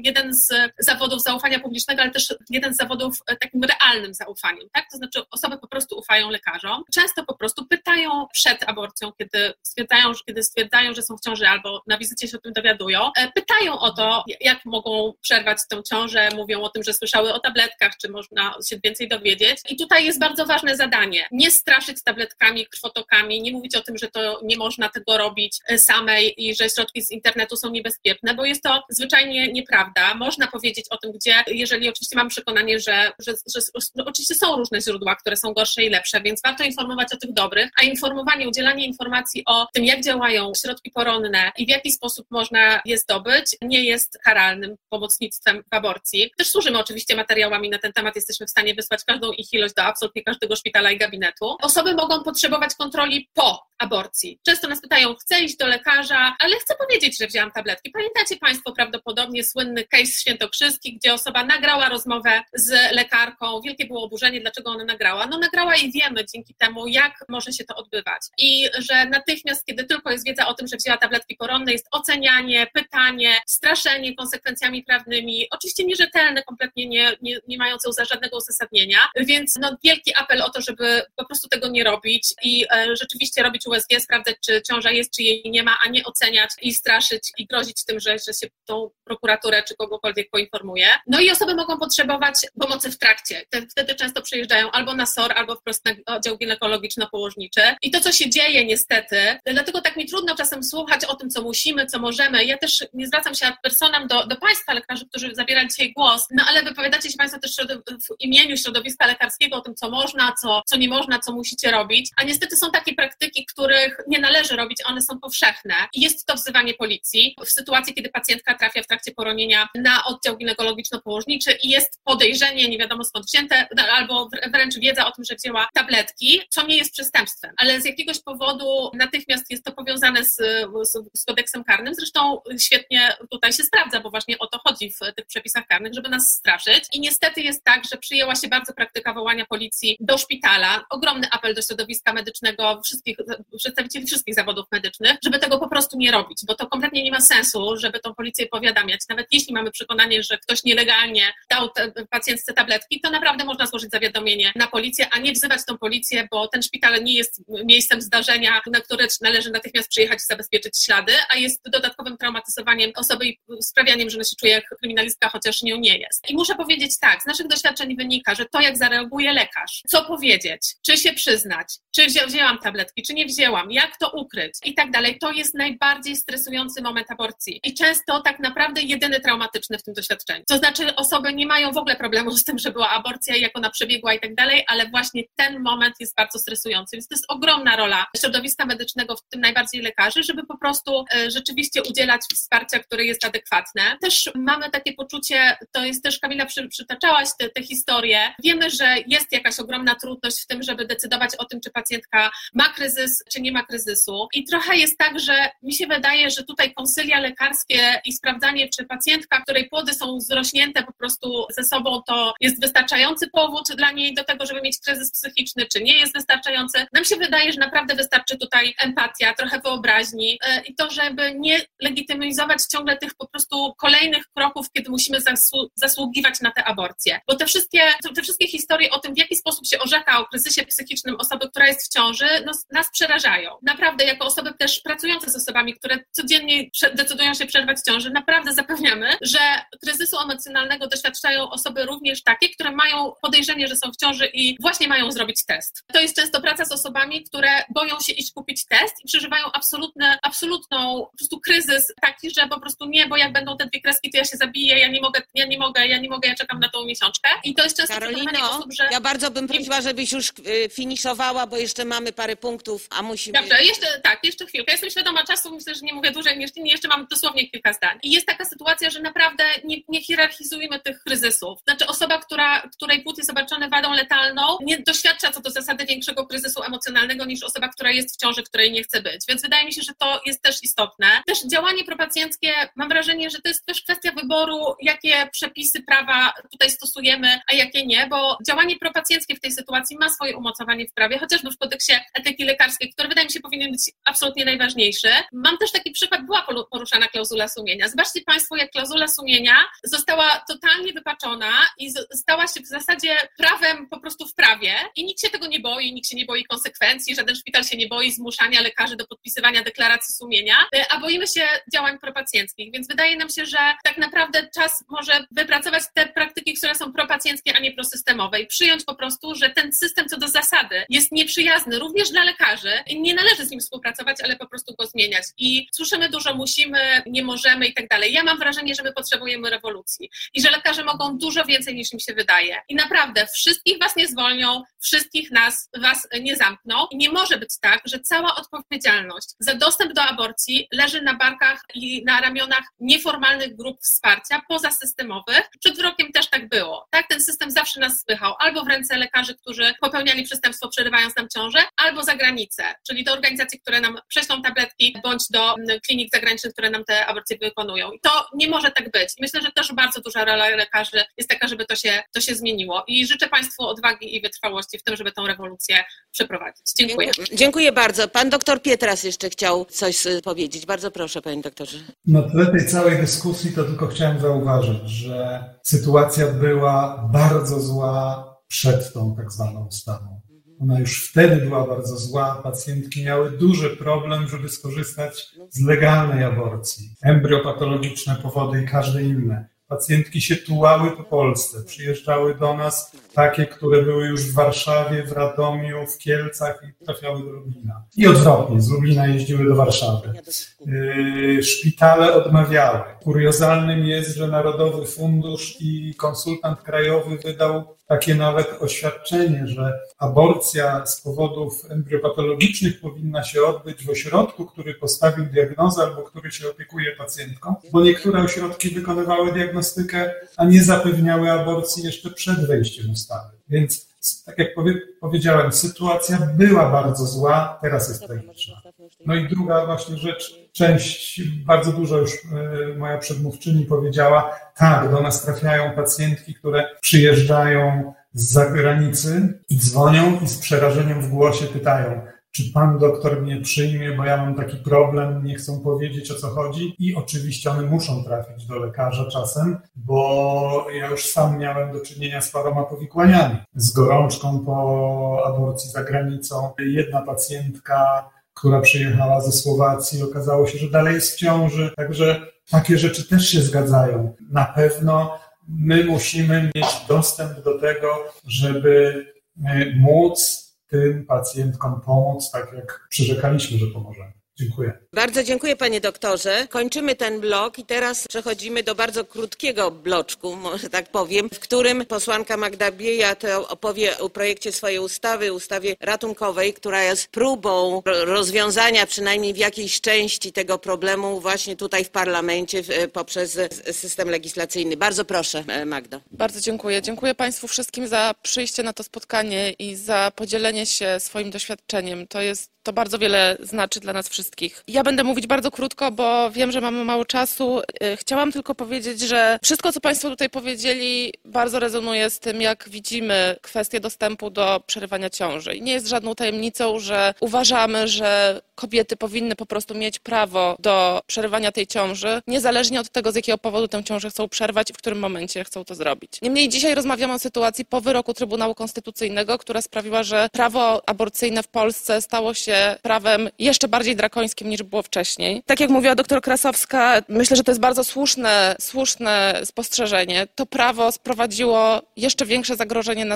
jeden z zawodów zaufania publicznego, ale też jeden z zawodów takim realnym zaufaniem, tak? To znaczy osoby po prostu ufają lekarzom, często po prostu pytają przed aborcją, kiedy stwierdzają, że są w ciąży albo na wizycie się o tym dowiadują, pytają o to, jak mogą przerwać tę ciążę, mówią o tym, że słyszały o tabletkach, czy można się więcej dowiedzieć. I tutaj jest bardzo ważne zadanie, nie straszyć tabletkami, krwotokami, nie mówić o tym, że to nie można tego robić samej i że środki z internetu są niebezpieczne, bo jest to zwyczajnie nieprawda. Można powiedzieć o tym, gdzie, jeżeli oczywiście mam przekonanie, że oczywiście są różne źródła, które są gorsze i lepsze, więc warto informować o tych dobrych, a informowanie, udzielanie informacji o tym, jak działają środki poronne i w jaki sposób można je zdobyć, nie jest karalnym pomocnictwem w aborcji. Też służymy oczywiście materiałami na ten temat, jesteśmy w stanie wysłać każdą ich ilość do absolutnie każdego szpitala i gabinetu. Osoby mogą potrzebować kontroli po aborcji. Często nas pytają, chcę iść do lekarza, ale chcę powiedzieć, że wzięłam tabletki. Pamiętacie Państwo prawdopodobnie słynny case świętokrzyski, gdzie osoba nagrała rozmowę z lekarką. Wielkie było oburzenie, dlaczego ona nagrała. No nagrała i wiemy dzięki temu, jak może się to odbywać. I że natychmiast, kiedy tylko jest wiedza o tym, że wzięła tabletki poronne, jest ocenianie, pytanie, straszenie konsekwencjami prawnymi, oczywiście nierzetelne, kompletnie nie mające żadnego uzasadnienia, więc no, wielki apel o to, żeby po prostu tego nie robić i rzeczywiście robić USG, sprawdzać, czy ciąża jest, czy jej nie ma, a nie oceniać i straszyć i grozić tym, że się tą prokuraturę czy kogokolwiek poinformuje. No i osoby mogą potrzebować pomocy w trakcie. Wtedy często przyjeżdżają albo na SOR, albo wprost na oddział ginekologiczno-położniczy. I to, co się dzieje niestety, dlatego tak mi trudno czasem słuchać o tym, co musimy, co możemy. Ja też nie zwracam się ad personam do Państwa lekarzy, którzy zabierali dzisiaj głos, no ale wypowiadacie się Państwo też w imieniu środowiska lekarskiego o tym, co można, co nie można, co musicie robić, a niestety są takie praktyki, których nie należy robić, one są powszechne. I jest to wzywanie policji w sytuacji, kiedy pacjentka trafia w trakcie poronienia na oddział ginekologiczno-położniczy i jest podejrzenie, nie wiadomo skąd wzięte, albo wręcz wiedza o tym, że wzięła tabletki, co nie jest przestępstwem, ale z jakiegoś powodu natychmiast jest to powiązane z kodeksem karnym, zresztą świetnie tutaj się sprawdza, bo właśnie o to chodzi w tych przepisach karnych, żeby nas straszyć i niestety jest tak, że przyjęła się bardzo praktyka wołania policji do szpitala, ogromny apel do środowiska medycznego, przedstawicieli wszystkich zawodów medycznych, żeby tego po prostu nie robić, bo to kompletnie nie ma sensu, żeby tą policję powiadamiać. Nawet jeśli mamy przekonanie, że ktoś nielegalnie dał pacjentce tabletki, to naprawdę można złożyć zawiadomienie na policję, a nie wzywać tą policję, bo ten szpital nie jest miejscem zdarzenia, na które należy natychmiast przyjechać i zabezpieczyć ślady, a jest dodatkowym traumatyzowaniem osoby i sprawianiem, że ona się czuje jak kryminalistka, chociaż nią nie jest. I muszę powiedzieć tak, z naszych doświadczeń wynika, że to, jak zareaguje lekarz, co powiedzieć, czy się przyznać, czy wzięłam tabletki, czy nie wzięłam, jak to ukryć i tak dalej, to jest najbardziej stresujący moment aborcji i często tak naprawdę jedyny traumatyczny w tym doświadczeniu. To znaczy osoby nie mają w ogóle problemu z tym, że była aborcja, jak ona przebiegła i tak dalej, ale właśnie ten moment jest bardzo stresujący, więc to jest ogromna rola środowiska medycznego, w tym najbardziej lekarzy, żeby po prostu rzeczywiście udzielać wsparcia, które jest adekwatne. Też mamy takie poczucie, to jest też, Kamila, przytaczałaś te historie, wiemy, że jest jakaś ogromna trudność w tym, żeby decydować o tym, czy pacjentka ma kryzys, czy nie ma kryzysu i trochę jest tak, że mi się wydaje, że tutaj konsylia lekarskie i sprawdzanie, czy pacjentka, której płody są zrośnięte po prostu ze sobą, to jest wystarczający powód dla niej do tego, żeby mieć kryzys psychiczny, czy nie jest wystarczający. Nam się wydaje, że naprawdę wystarczy tutaj empatia, trochę wyobraźni i to, żeby nie legitymizować ciągle tych po prostu kolejnych kroków, kiedy musimy zasługiwać na te aborcje. Bo te wszystkie historie o tym, w jaki sposób się orzeka o kryzysie psychicznym osoby, która jest w ciąży, no, nas przerażają. Naprawdę, jako osoby też pracujące z osobami, które codziennie decydują się przerwać ciąży, naprawdę zapewniamy, że kryzysu emocjonalnego doświadczają osoby również takie, które mają podejrzenie, że są w ciąży i właśnie mają zrobić test. To jest często praca z osobami, które boją się iść kupić test i przeżywają absolutną po prostu kryzys taki, że po prostu nie, bo jak będą te dwie kreski, to ja się zabiję, ja nie mogę, ja czekam na tą miesiączkę. I to jest często przekonanie osób, że... ja bardzo bym prosiła, żebyś już finiszowała, bo jeszcze mamy parę punktów, a musimy... Dobrze, jeszcze chwilkę. Jestem świadoma czasu, myślę, że nie mówię dłużej niż inni, jeszcze mam dosłownie kilka zdań. I jest taka sytuacja, że naprawdę nie hierarchizujemy tych kryzysów. Znaczy osoba, której płód jest obarczony wadą letalną, nie doświadcza co do zasady większego kryzysu emocjonalnego niż osoba, która jest w ciąży, której nie chce być. Więc wydaje mi się, że to jest też istotne. Też działanie propacjenckie, mam wrażenie, że to jest też kwestia wyboru, jakie przepisy prawa tutaj stosujemy, a jakie nie, bo działanie propacjenckie w tej sytuacji ma swoje umocowanie w prawie, chociażby w kodeksie etyki lekarskiej, który wydaje mi się powinien być absolutnie najważniejszy. Mam też taki przykład, była poruszana klauzula sumienia. Zobaczcie Państwo, jak klauzula sumienia została totalnie wypaczona i stała się w zasadzie prawem po prostu w prawie i nikt się tego nie boi, nikt się nie boi konsekwencji, żaden szpital się nie boi zmuszania lekarzy do podpisywania deklaracji sumienia, a boimy się działań propacjenckich, więc wydaje nam się, że tak naprawdę czas może wypracować te praktyki, które są propacjenckie, a nie prosystemowe i przyjąć po prostu, że ten system co do zasady jest nieprzyjazny również dla lekarzy i nie należy należy z nim współpracować, ale po prostu go zmieniać. I słyszymy dużo musimy, nie możemy i tak dalej. Ja mam wrażenie, że my potrzebujemy rewolucji i że lekarze mogą dużo więcej niż im się wydaje. I naprawdę wszystkich was nie zwolnią, wszystkich was nie zamkną. I nie może być tak, że cała odpowiedzialność za dostęp do aborcji leży na barkach i na ramionach nieformalnych grup wsparcia pozasystemowych. Przed rokiem też tak było. Tak, ten system zawsze nas spychał albo w ręce lekarzy, którzy popełniali przestępstwo przerywając nam ciążę, albo za granicę, czyli do organizacji, które nam prześlą tabletki, bądź do klinik zagranicznych, które nam te aborcje wykonują. I to nie może tak być. Myślę, że też bardzo duża rola lekarzy jest taka, żeby to się zmieniło. I życzę Państwu odwagi i wytrwałości w tym, żeby tą rewolucję przeprowadzić. Dziękuję. Dziękuję bardzo. Pan doktor Pietras jeszcze chciał coś powiedzieć. Bardzo proszę, panie doktorze. No do tej całej dyskusji to tylko chciałem zauważyć, że sytuacja była bardzo zła przed tą tak zwaną ustawą. Ona już wtedy była bardzo zła, pacjentki miały duży problem, żeby skorzystać z legalnej aborcji. Embriopatologiczne powody i każde inne. Pacjentki się tułały po Polsce, przyjeżdżały do nas takie, które były już w Warszawie, w Radomiu, w Kielcach i trafiały do Lublina. I odwrotnie, z Lublina jeździły do Warszawy. Szpitale odmawiały. Kuriozalnym jest, że Narodowy Fundusz i konsultant krajowy wydał takie nawet oświadczenie, że aborcja z powodów embriopatologicznych powinna się odbyć w ośrodku, który postawił diagnozę albo który się opiekuje pacjentką, bo niektóre ośrodki wykonywały diagnostykę, a nie zapewniały aborcji jeszcze przed wejściem ustawy. Więc tak jak powiedziałem, sytuacja była bardzo zła, teraz jest tragiczna. No i druga właśnie rzecz, część, bardzo dużo już moja przedmówczyni powiedziała, tak, do nas trafiają pacjentki, które przyjeżdżają z zagranicy i dzwonią i z przerażeniem w głosie pytają, czy pan doktor mnie przyjmie, bo ja mam taki problem, nie chcą powiedzieć o co chodzi i oczywiście one muszą trafić do lekarza czasem, bo ja już sam miałem do czynienia z paroma powikłaniami, z gorączką po aborcji za granicą. Jedna pacjentka, która przyjechała ze Słowacji, okazało się, że dalej jest w ciąży, także takie rzeczy też się zgadzają. Na pewno my musimy mieć dostęp do tego, żeby móc tym pacjentkom pomóc, tak jak przyrzekaliśmy, że pomożemy. Dziękuję. Bardzo dziękuję, panie doktorze. Kończymy ten blok i teraz przechodzimy do bardzo krótkiego bloczku, może tak powiem, w którym posłanka Magda Biejat opowie o projekcie swojej ustawy, ustawie ratunkowej, która jest próbą rozwiązania przynajmniej w jakiejś części tego problemu właśnie tutaj w parlamencie poprzez system legislacyjny. Bardzo proszę, Magdo. Bardzo dziękuję. Dziękuję państwu wszystkim za przyjście na to spotkanie i za podzielenie się swoim doświadczeniem. To bardzo wiele znaczy dla nas wszystkich. Ja będę mówić bardzo krótko, bo wiem, że mamy mało czasu. Chciałam tylko powiedzieć, że wszystko, co państwo tutaj powiedzieli, bardzo rezonuje z tym, jak widzimy kwestię dostępu do przerywania ciąży. I nie jest żadną tajemnicą, że uważamy, że kobiety powinny po prostu mieć prawo do przerywania tej ciąży, niezależnie od tego, z jakiego powodu tę ciążę chcą przerwać i w którym momencie chcą to zrobić. Niemniej dzisiaj rozmawiamy o sytuacji po wyroku Trybunału Konstytucyjnego, która sprawiła, że prawo aborcyjne w Polsce stało się prawem jeszcze bardziej drakońskim niż było wcześniej. Tak jak mówiła dr Krasowska, myślę, że to jest bardzo słuszne spostrzeżenie. To prawo sprowadziło jeszcze większe zagrożenie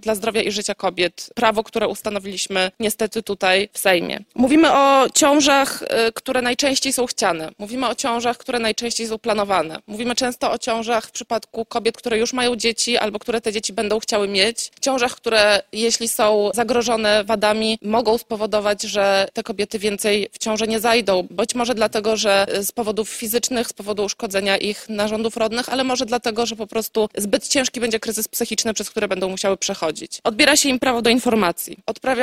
dla zdrowia i życia kobiet. Prawo, które ustanowiliśmy niestety tutaj w Sejmie. Mówimy o ciążach, które najczęściej są chciane. Mówimy o ciążach, które najczęściej są planowane. Mówimy często o ciążach w przypadku kobiet, które już mają dzieci albo które te dzieci będą chciały mieć. Ciążach, które jeśli są zagrożone wadami, mogą spowodować, że te kobiety więcej w ciąże nie zajdą. Być może dlatego, że z powodów fizycznych, z powodu uszkodzenia ich narządów rodnych, ale może dlatego, że po prostu zbyt ciężki będzie kryzys psychiczny, przez który będą musiały przechodzić. Odbiera się im prawo do informacji.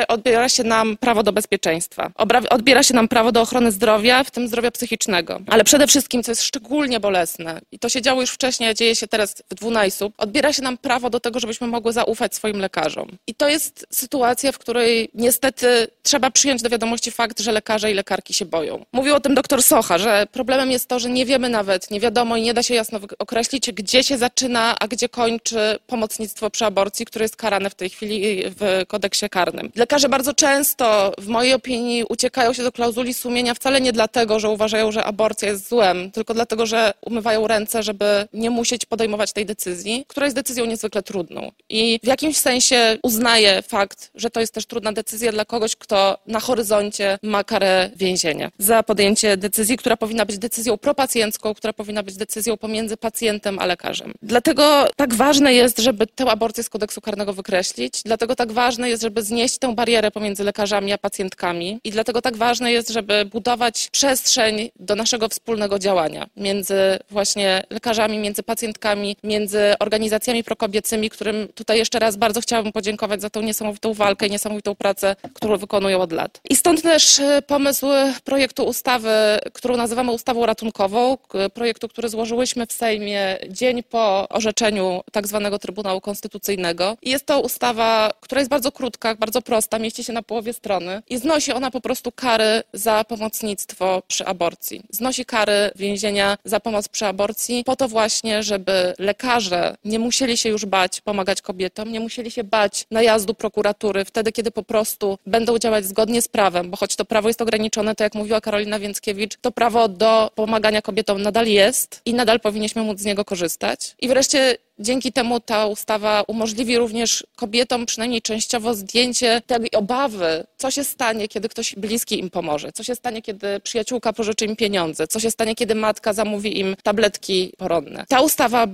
Odbiera się nam prawo do bezpieczeństwa. Odbiera się nam prawo do ochrony zdrowia, w tym zdrowia psychicznego. Ale przede wszystkim, co jest szczególnie bolesne, i to się działo już wcześniej, a dzieje się teraz w Dwunajcu, odbiera się nam prawo do tego, żebyśmy mogły zaufać swoim lekarzom. I to jest sytuacja, w której niestety trzeba przyjąć do wiadomości fakt, że lekarze i lekarki się boją. Mówił o tym doktor Socha, że problemem jest to, że nie wiemy nawet, nie wiadomo i nie da się jasno określić, gdzie się zaczyna, a gdzie kończy pomocnictwo przy aborcji, które jest karane w tej chwili w kodeksie karnym. Lekarze bardzo często, w mojej opinii, uciekają się do klauzuli sumienia wcale nie dlatego, że uważają, że aborcja jest złem, tylko dlatego, że umywają ręce, żeby nie musieć podejmować tej decyzji, która jest decyzją niezwykle trudną. I w jakimś sensie uznaję fakt, że to jest też trudna decyzja dla kogoś, kto na horyzoncie ma karę więzienia za podjęcie decyzji, która powinna być decyzją propacjencką, która powinna być decyzją pomiędzy pacjentem a lekarzem. Dlatego tak ważne jest, żeby tę aborcję z kodeksu karnego wykreślić, dlatego tak ważne jest, żeby znieść tę barierę pomiędzy lekarzami a pacjentkami i dlatego tak ważne jest, żeby budować przestrzeń do naszego wspólnego działania między właśnie lekarzami, między pacjentkami, między organizacjami prokobiecymi, którym tutaj jeszcze raz bardzo chciałabym podziękować za tą niesamowitą walkę i niesamowitą pracę, którą wykonują od lat. I stąd też pomysł projektu ustawy, którą nazywamy ustawą ratunkową, projektu, który złożyłyśmy w Sejmie dzień po orzeczeniu tzw. Trybunału Konstytucyjnego. I jest to ustawa, która jest bardzo krótka, bardzo prosta, mieści się na połowie strony i znosi ona po prostu kary za pomocnictwo przy aborcji. Znosi kary więzienia za pomoc przy aborcji po to właśnie, żeby lekarze nie musieli się już bać pomagać kobietom, nie musieli się bać najazdu prokuratury wtedy, kiedy po prostu będą działać zgodnie z prawem, bo choć to prawo jest ograniczone, to jak mówiła Karolina Więckiewicz, to prawo do pomagania kobietom nadal jest i nadal powinniśmy móc z niego korzystać. I wreszcie dzięki temu ta ustawa umożliwi również kobietom przynajmniej częściowo zdjęcie tej obawy, co się stanie, kiedy ktoś bliski im pomoże, co się stanie, kiedy przyjaciółka pożyczy im pieniądze, co się stanie, kiedy matka zamówi im tabletki porodne. Ta ustawa,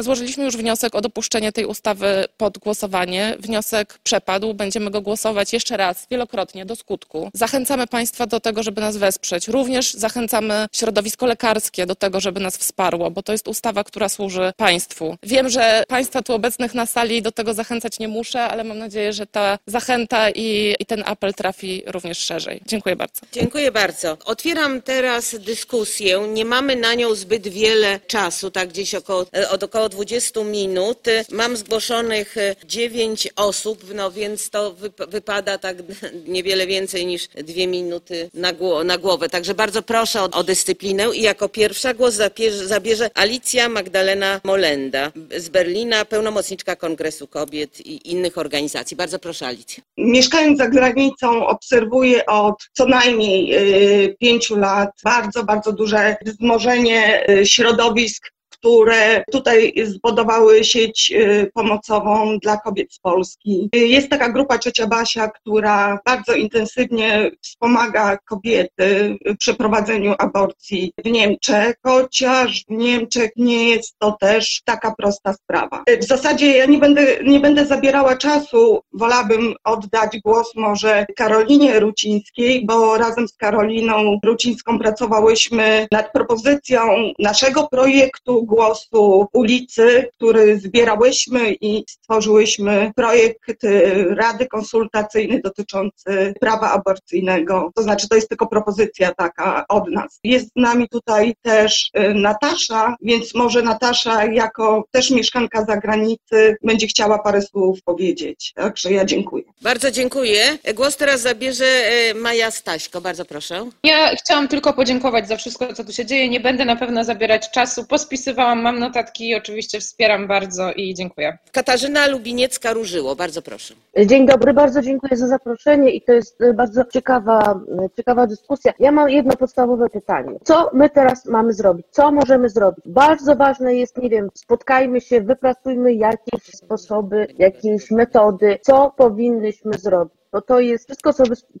złożyliśmy już wniosek o dopuszczenie tej ustawy pod głosowanie. Wniosek przepadł, będziemy go głosować jeszcze raz, wielokrotnie, do skutku. Zachęcamy Państwa do tego, żeby nas wesprzeć. Również zachęcamy środowisko lekarskie do tego, żeby nas wsparło, bo to jest ustawa, która służy Państwu. Wiem, że Państwa tu obecnych na sali do tego zachęcać nie muszę, ale mam nadzieję, że ta zachęta i ten apel trafi również szerzej. Dziękuję bardzo. Dziękuję bardzo. Otwieram teraz dyskusję. Nie mamy na nią zbyt wiele czasu, tak gdzieś około 20 minut. Mam zgłoszonych 9 osób, no więc to wypada tak niewiele więcej niż 2 minuty na głowę. Także bardzo proszę o dyscyplinę i jako pierwsza głos zabierze Alicja Magdalena Molenda z Berlina, pełnomocniczka Kongresu Kobiet i innych organizacji. Bardzo proszę, Alicja. Mieszkając za granicą obserwuję od co najmniej 5 lat bardzo, bardzo duże wzmożenie środowisk, które tutaj zbudowały sieć pomocową dla kobiet z Polski. Jest taka grupa Ciocia Basia, która bardzo intensywnie wspomaga kobiety przy prowadzeniu aborcji w Niemczech, chociaż w Niemczech nie jest to też taka prosta sprawa. W zasadzie ja nie będę zabierała czasu, wolałabym oddać głos może Karolinie Rucińskiej, bo razem z Karoliną Rucińską pracowałyśmy nad propozycją naszego projektu Głosu Ulicy, który zbierałyśmy i stworzyłyśmy projekt Rady Konsultacyjnej dotyczący prawa aborcyjnego. To znaczy, to jest tylko propozycja taka od nas. Jest z nami tutaj też Natasza, więc może Natasza jako też mieszkanka zagranicy będzie chciała parę słów powiedzieć. Także ja dziękuję. Bardzo dziękuję. Głos teraz zabierze Maja Staśko. Bardzo proszę. Ja chciałam tylko podziękować za wszystko, co tu się dzieje. Nie będę na pewno zabierać czasu. Mam notatki, oczywiście wspieram bardzo i dziękuję. Katarzyna Lubiniecka-Różyło, bardzo proszę. Dzień dobry, bardzo dziękuję za zaproszenie i to jest bardzo ciekawa dyskusja. Ja mam jedno podstawowe pytanie. Co my teraz mamy zrobić? Co możemy zrobić? Bardzo ważne jest, nie wiem, spotkajmy się, wypracujmy jakieś sposoby, jakieś metody, co powinnyśmy zrobić. Bo to jest wszystko,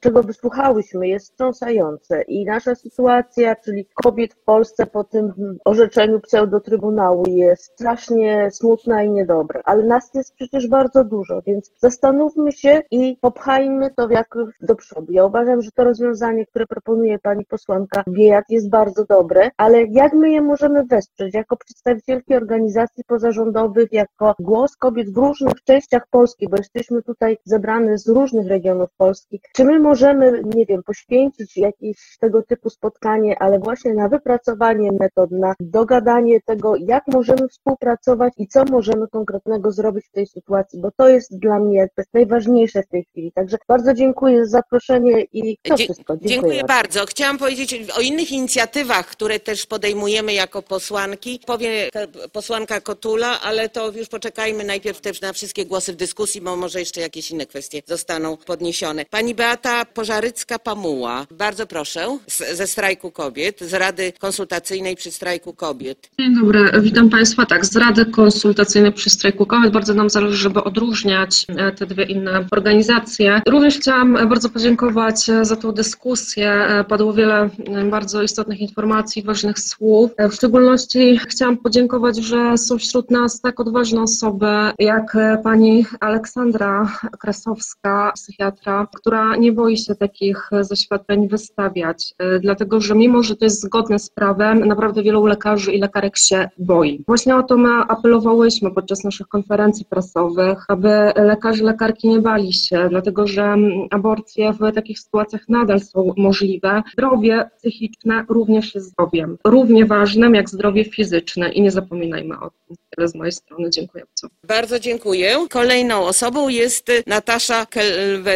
czego wysłuchałyśmy, jest wstrząsające i nasza sytuacja, czyli kobiet w Polsce po tym orzeczeniu pseudotrybunału jest strasznie smutna i niedobra, ale nas jest przecież bardzo dużo, więc zastanówmy się i popchajmy to jakoś do przodu. Ja uważam, że to rozwiązanie, które proponuje pani posłanka Biejat, jest bardzo dobre, ale jak my je możemy wesprzeć jako przedstawicielki organizacji pozarządowych, jako głos kobiet w różnych częściach Polski, bo jesteśmy tutaj zebrane z różnych regionów, regionów Polski. Czy my możemy, nie wiem, poświęcić jakieś tego typu spotkanie, ale właśnie na wypracowanie metod, na dogadanie tego, jak możemy współpracować i co możemy konkretnego zrobić w tej sytuacji, bo to jest dla mnie jakby najważniejsze w tej chwili. Także bardzo dziękuję za zaproszenie i to wszystko. Dziękuję bardzo. Chciałam powiedzieć o innych inicjatywach, które też podejmujemy jako posłanki. Powie posłanka Kotula, ale to już poczekajmy najpierw też na wszystkie głosy w dyskusji, bo może jeszcze jakieś inne kwestie zostaną podniesione. Pani Beata Pożarycka-Pamuła, bardzo proszę, ze strajku kobiet, z Rady Konsultacyjnej przy strajku kobiet. Dzień dobry, witam Państwa. Tak, z Rady Konsultacyjnej przy strajku kobiet. Bardzo nam zależy, żeby odróżniać te dwie inne organizacje. Również chciałam bardzo podziękować za tę dyskusję. Padło wiele bardzo istotnych informacji, ważnych słów. W szczególności chciałam podziękować, że są wśród nas tak odważne osoby jak pani Aleksandra Krasowska, psychiatra, która nie boi się takich zaświadczeń wystawiać, dlatego że mimo, że to jest zgodne z prawem, naprawdę wielu lekarzy i lekarek się boi. Właśnie o to my apelowałyśmy podczas naszych konferencji prasowych, aby lekarze, lekarki nie bali się, dlatego że aborcje w takich sytuacjach nadal są możliwe. Zdrowie psychiczne również jest zdrowiem, równie ważnym jak zdrowie fizyczne i nie zapominajmy o tym. Tyle z mojej strony. Dziękuję bardzo. Bardzo dziękuję. Kolejną osobą jest Natasza Kelwer,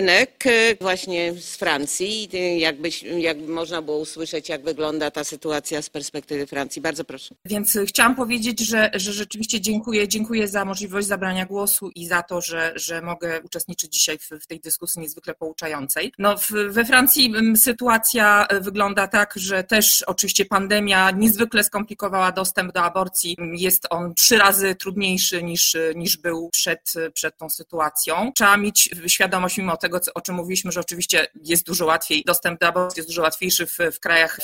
właśnie z Francji. Jak można było usłyszeć, jak wygląda ta sytuacja z perspektywy Francji. Bardzo proszę. Więc chciałam powiedzieć, że rzeczywiście dziękuję za możliwość zabrania głosu i za to, że mogę uczestniczyć dzisiaj w tej dyskusji niezwykle pouczającej. No, we Francji sytuacja wygląda tak, że też oczywiście pandemia niezwykle skomplikowała dostęp do aborcji. Jest on 3 razy trudniejszy niż był przed tą sytuacją. Trzeba mieć świadomość, mimo tego, o czym mówiliśmy, że oczywiście jest dużo łatwiej, dostęp do aborcji jest dużo łatwiejszy w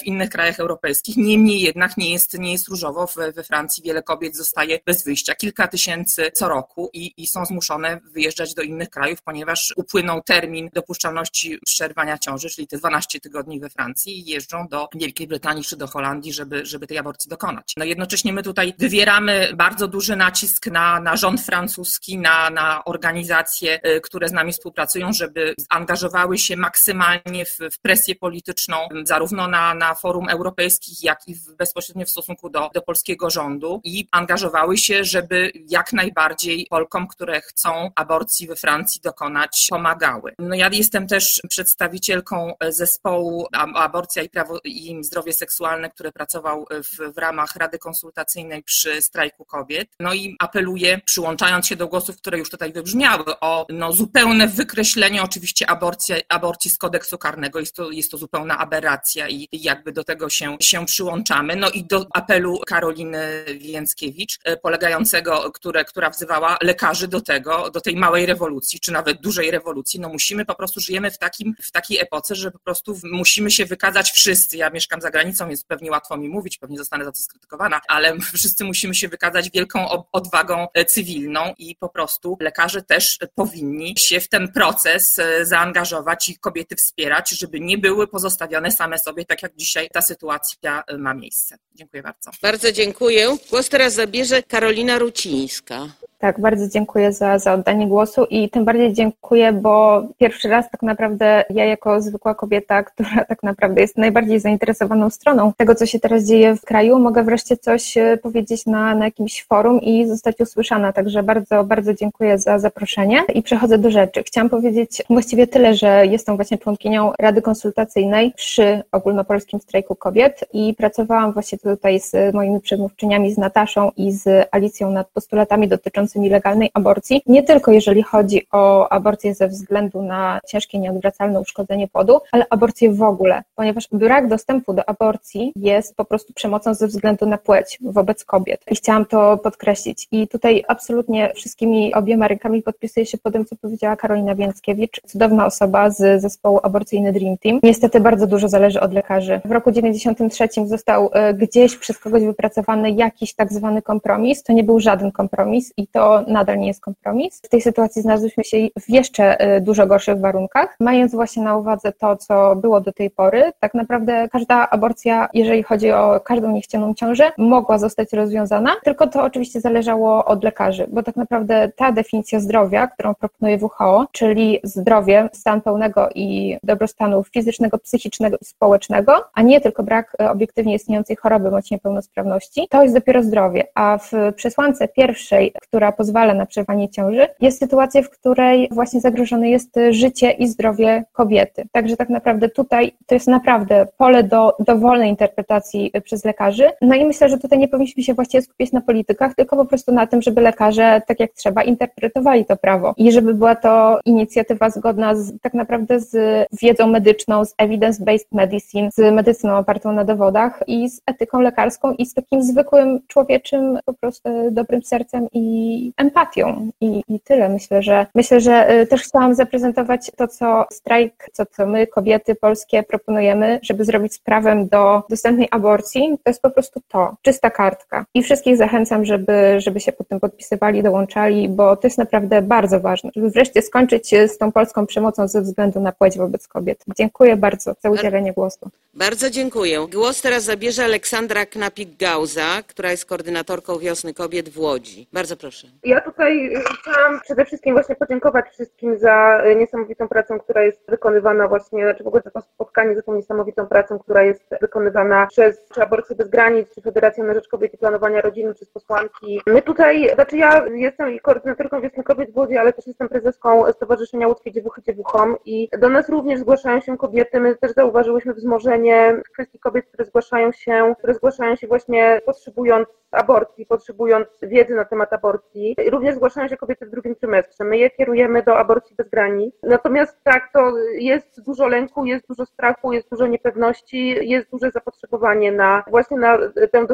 innych krajach europejskich. Niemniej jednak nie jest różowo. We Francji wiele kobiet zostaje bez wyjścia. Kilka tysięcy co roku i są zmuszone wyjeżdżać do innych krajów, ponieważ upłynął termin dopuszczalności przerwania ciąży, czyli te 12 tygodni we Francji, i jeżdżą do Wielkiej Brytanii czy do Holandii, żeby tej aborcji dokonać. No jednocześnie my tutaj wywieramy bardzo duży nacisk na rząd francuski, na organizacje, które z nami współpracują, żeby angażowały się maksymalnie w presję polityczną, zarówno na forum europejskich, jak i bezpośrednio w stosunku do polskiego rządu, i angażowały się, żeby jak najbardziej Polkom, które chcą aborcji we Francji dokonać, pomagały. No ja jestem też przedstawicielką zespołu Aborcja i Zdrowie Seksualne, który pracował w ramach Rady Konsultacyjnej przy strajku kobiet. No i apeluję, przyłączając się do głosów, które już tutaj wybrzmiały, o zupełne wykreślenie oczywiście aborcji z kodeksu karnego. Jest to zupełna aberracja i jakby do tego się przyłączamy. No i do apelu Karoliny Więckiewicz, polegającego, która wzywała lekarzy do tej małej rewolucji, czy nawet dużej rewolucji. No musimy po prostu, żyjemy w takiej epoce, że po prostu musimy się wykazać wszyscy. Ja mieszkam za granicą, więc pewnie łatwo mi mówić, pewnie zostanę za to skrytykowana, ale wszyscy musimy się wykazać wielką odwagą cywilną i po prostu lekarze też powinni się w ten proces zaangażować i kobiety wspierać, żeby nie były pozostawione same sobie, tak jak dzisiaj ta sytuacja ma miejsce. Dziękuję bardzo. Bardzo dziękuję. Głos teraz zabierze Karolina Rucińska. Tak, bardzo dziękuję za oddanie głosu i tym bardziej dziękuję, bo pierwszy raz tak naprawdę ja jako zwykła kobieta, która tak naprawdę jest najbardziej zainteresowaną stroną tego, co się teraz dzieje w kraju, mogę wreszcie coś powiedzieć na jakimś forum i zostać usłyszana, także bardzo, bardzo dziękuję za zaproszenie i przechodzę do rzeczy. Chciałam powiedzieć właściwie tyle, że jestem właśnie członkinią Rady Konsultacyjnej przy ogólnopolskim strajku kobiet i pracowałam właśnie tutaj z moimi przedmówczyniami, z Nataszą i z Alicją nad postulatami dotyczącymi nielegalnej aborcji, nie tylko jeżeli chodzi o aborcję ze względu na ciężkie, nieodwracalne uszkodzenie płodu, ale aborcję w ogóle, ponieważ brak dostępu do aborcji jest po prostu przemocą ze względu na płeć wobec kobiet i chciałam to podkreślić. I tutaj absolutnie wszystkimi obiema rękami podpisuję się po tym, co powiedziała Karolina Więckiewicz, cudowna osoba z zespołu Aborcyjny Dream Team. Niestety bardzo dużo zależy od lekarzy. W roku 93 został gdzieś przez kogoś wypracowany jakiś tak zwany kompromis, to nie był żaden kompromis i to to nadal nie jest kompromis. W tej sytuacji znalazłyśmy się w jeszcze dużo gorszych warunkach. Mając właśnie na uwadze to, co było do tej pory, tak naprawdę każda aborcja, jeżeli chodzi o każdą niechcianą ciążę, mogła zostać rozwiązana, tylko to oczywiście zależało od lekarzy, bo tak naprawdę ta definicja zdrowia, którą proponuje WHO, czyli zdrowie, stan pełnego i dobrostanu fizycznego, psychicznego i społecznego, a nie tylko brak obiektywnie istniejącej choroby bądź niepełnosprawności, to jest dopiero zdrowie, a w przesłance pierwszej, która pozwala na przerwanie ciąży, jest sytuacja, w której właśnie zagrożone jest życie i zdrowie kobiety. Także tak naprawdę tutaj to jest naprawdę pole do dowolnej interpretacji przez lekarzy. No i myślę, że tutaj nie powinniśmy się właściwie skupiać na politykach, tylko po prostu na tym, żeby lekarze tak jak trzeba interpretowali to prawo i żeby była to inicjatywa zgodna tak naprawdę z wiedzą medyczną, z evidence-based medicine, z medycyną opartą na dowodach i z etyką lekarską i z takim zwykłym człowieczym po prostu dobrym sercem i empatią. I tyle. Myślę, że też chciałam zaprezentować to, co strajk, co my, kobiety polskie, proponujemy, żeby zrobić z prawem do dostępnej aborcji. To jest po prostu to, czysta kartka. I wszystkich zachęcam, żeby się pod tym podpisywali, dołączali, bo to jest naprawdę bardzo ważne, żeby wreszcie skończyć z tą polską przemocą ze względu na płeć wobec kobiet. Dziękuję bardzo za udzielenie głosu. Bardzo dziękuję. Głos teraz zabierze Aleksandra Knapik-Gauza, która jest koordynatorką Wiosny Kobiet w Łodzi. Bardzo proszę. Ja tutaj chciałam przede wszystkim właśnie podziękować wszystkim za niesamowitą pracę, która jest wykonywana właśnie, znaczy w ogóle za to spotkanie, za tą niesamowitą pracę, która jest wykonywana przez czy Aborcję Bez Granic, czy Federację na rzecz Kobiet i Planowania Rodziny, czy z posłanki. My tutaj, znaczy ja jestem i koordynatorką Wiosny Kobiet w Łodzi, ale też jestem prezeską Stowarzyszenia Łódzkie Dziewuchy Dziewuchom i do nas również zgłaszają się kobiety. My też zauważyłyśmy wzmożenie kwestii kobiet, które zgłaszają się właśnie potrzebując aborcji, potrzebując wiedzy na temat aborcji. Również zgłaszają się kobiety w drugim trymestrze. My je kierujemy do Aborcji Bez Granic. Natomiast tak, to jest dużo lęku, jest dużo strachu, jest dużo niepewności, jest duże zapotrzebowanie na tę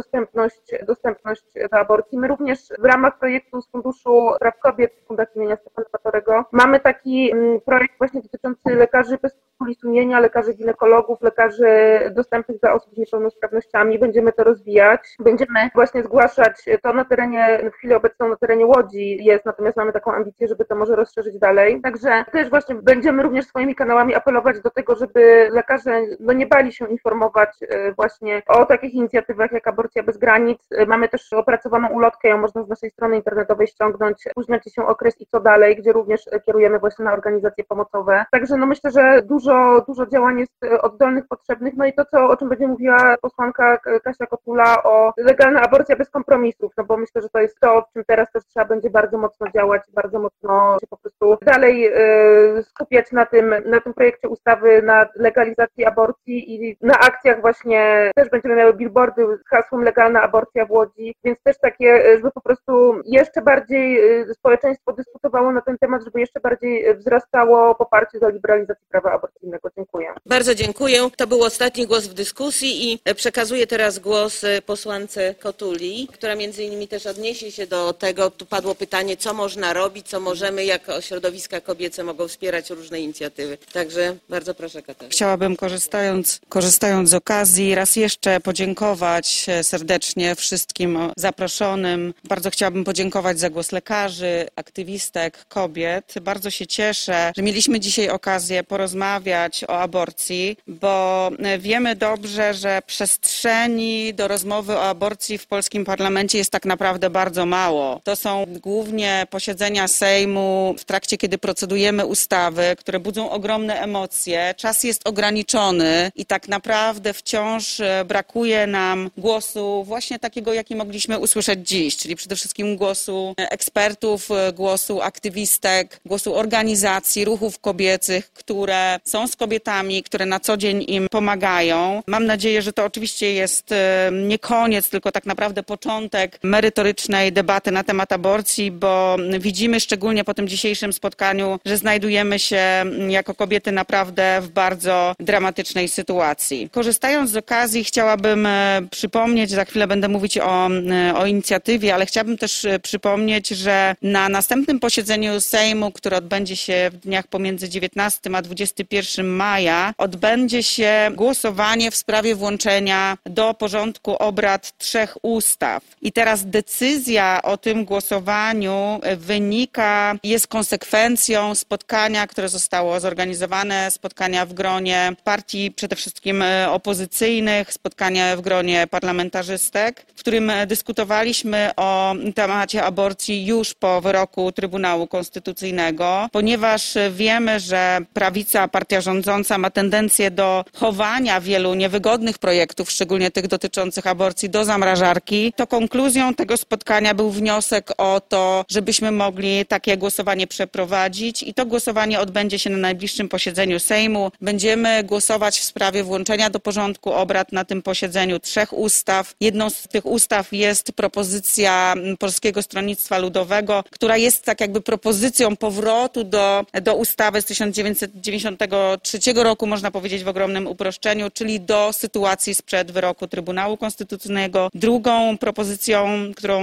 dostępność do aborcji. My również w ramach projektu z Funduszu Praw Kobiet Fundacji imienia Stefana Batorego mamy taki projekt właśnie dotyczący lekarzy bez kuli sumienia, lekarzy ginekologów, lekarzy dostępnych dla osób z niepełnosprawnościami. Będziemy to rozwijać. Będziemy właśnie zgłaszać to na terenie, w chwili obecnej na terenie Łodzi jest, natomiast mamy taką ambicję, żeby to może rozszerzyć dalej. Także też właśnie będziemy również swoimi kanałami apelować do tego, żeby lekarze nie bali się informować właśnie o takich inicjatywach jak Aborcja Bez Granic. Mamy też opracowaną ulotkę, ją można z naszej strony internetowej ściągnąć. Późniacie się okres i co dalej, gdzie również kierujemy właśnie na organizacje pomocowe. Także myślę, że dużo działań jest oddolnych, potrzebnych. No i to, o czym będzie mówiła posłanka Kasia Kotula, o legalna aborcja bez kompromisów, no bo myślę, że to jest to, w czym teraz też trzeba będzie bardzo mocno działać, bardzo mocno się po prostu dalej skupiać na tym projekcie ustawy, na legalizacji aborcji i na akcjach właśnie też będziemy miały billboardy z hasłem legalna aborcja w Łodzi, więc też takie, żeby po prostu jeszcze bardziej społeczeństwo dyskutowało na ten temat, żeby jeszcze bardziej wzrastało poparcie za liberalizację prawa aborcyjnego. Dziękuję. Bardzo dziękuję. To był ostatni głos w dyskusji i przekazuję teraz głos posłance Kotuli, która między innymi też odniesie się do tego, tu padło pytanie, co można robić, co możemy, jak środowiska kobiece mogą wspierać różne inicjatywy. Także bardzo proszę, Katarzyna. Chciałabym korzystając z okazji raz jeszcze podziękować serdecznie wszystkim zaproszonym. Bardzo chciałabym podziękować za głos lekarzy, aktywistek, kobiet. Bardzo się cieszę, że mieliśmy dzisiaj okazję porozmawiać o aborcji, bo wiemy dobrze, że przestrzeni do rozmowy o aborcji w polskim parlamencie jest tak naprawdę bardzo mało. To są głównie posiedzenia Sejmu w trakcie, kiedy procedujemy ustawy, które budzą ogromne emocje. Czas jest ograniczony i tak naprawdę wciąż brakuje nam głosu właśnie takiego, jaki mogliśmy usłyszeć dziś, czyli przede wszystkim głosu ekspertów, głosu aktywistek, głosu organizacji, ruchów kobiecych, które są z kobietami, które na co dzień im pomagają. Mam nadzieję, że to oczywiście jest nie koniec, tylko tak naprawdę początek merytorycznej debaty na temat aborcji, bo widzimy szczególnie po tym dzisiejszym spotkaniu, że znajdujemy się jako kobiety naprawdę w bardzo dramatycznej sytuacji. Korzystając z okazji chciałabym przypomnieć, za chwilę będę mówić o inicjatywie, ale chciałabym też przypomnieć, że na następnym posiedzeniu Sejmu, które odbędzie się w dniach pomiędzy 19 a 21 maja, odbędzie się głosowanie w sprawie włączenia do porządku obrad 3 ustaw. I teraz decyzja o tym głosowaniu wynika, jest konsekwencją spotkania, które zostało zorganizowane, spotkania w gronie partii, przede wszystkim opozycyjnych, spotkania w gronie parlamentarzystek, w którym dyskutowaliśmy o temacie aborcji już po wyroku Trybunału Konstytucyjnego, ponieważ wiemy, że prawica, partia rządząca ma tendencję do chowania wielu niewygodnych projektów, szczególnie tych dotyczących aborcji, do zamrażarki. To konkluzją tego spotkania był wniosek o to, żebyśmy mogli takie głosowanie przeprowadzić i to głosowanie odbędzie się na najbliższym posiedzeniu Sejmu. Będziemy głosować w sprawie włączenia do porządku obrad na tym posiedzeniu 3 ustaw. Jedną z tych ustaw jest propozycja Polskiego Stronnictwa Ludowego, która jest tak jakby propozycją powrotu do ustawy z 1993 roku, można powiedzieć w ogromnym uproszczeniu, czyli do sytuacji sprzed wyroku Trybunału Konstytucyjnego. Drugą propozycją,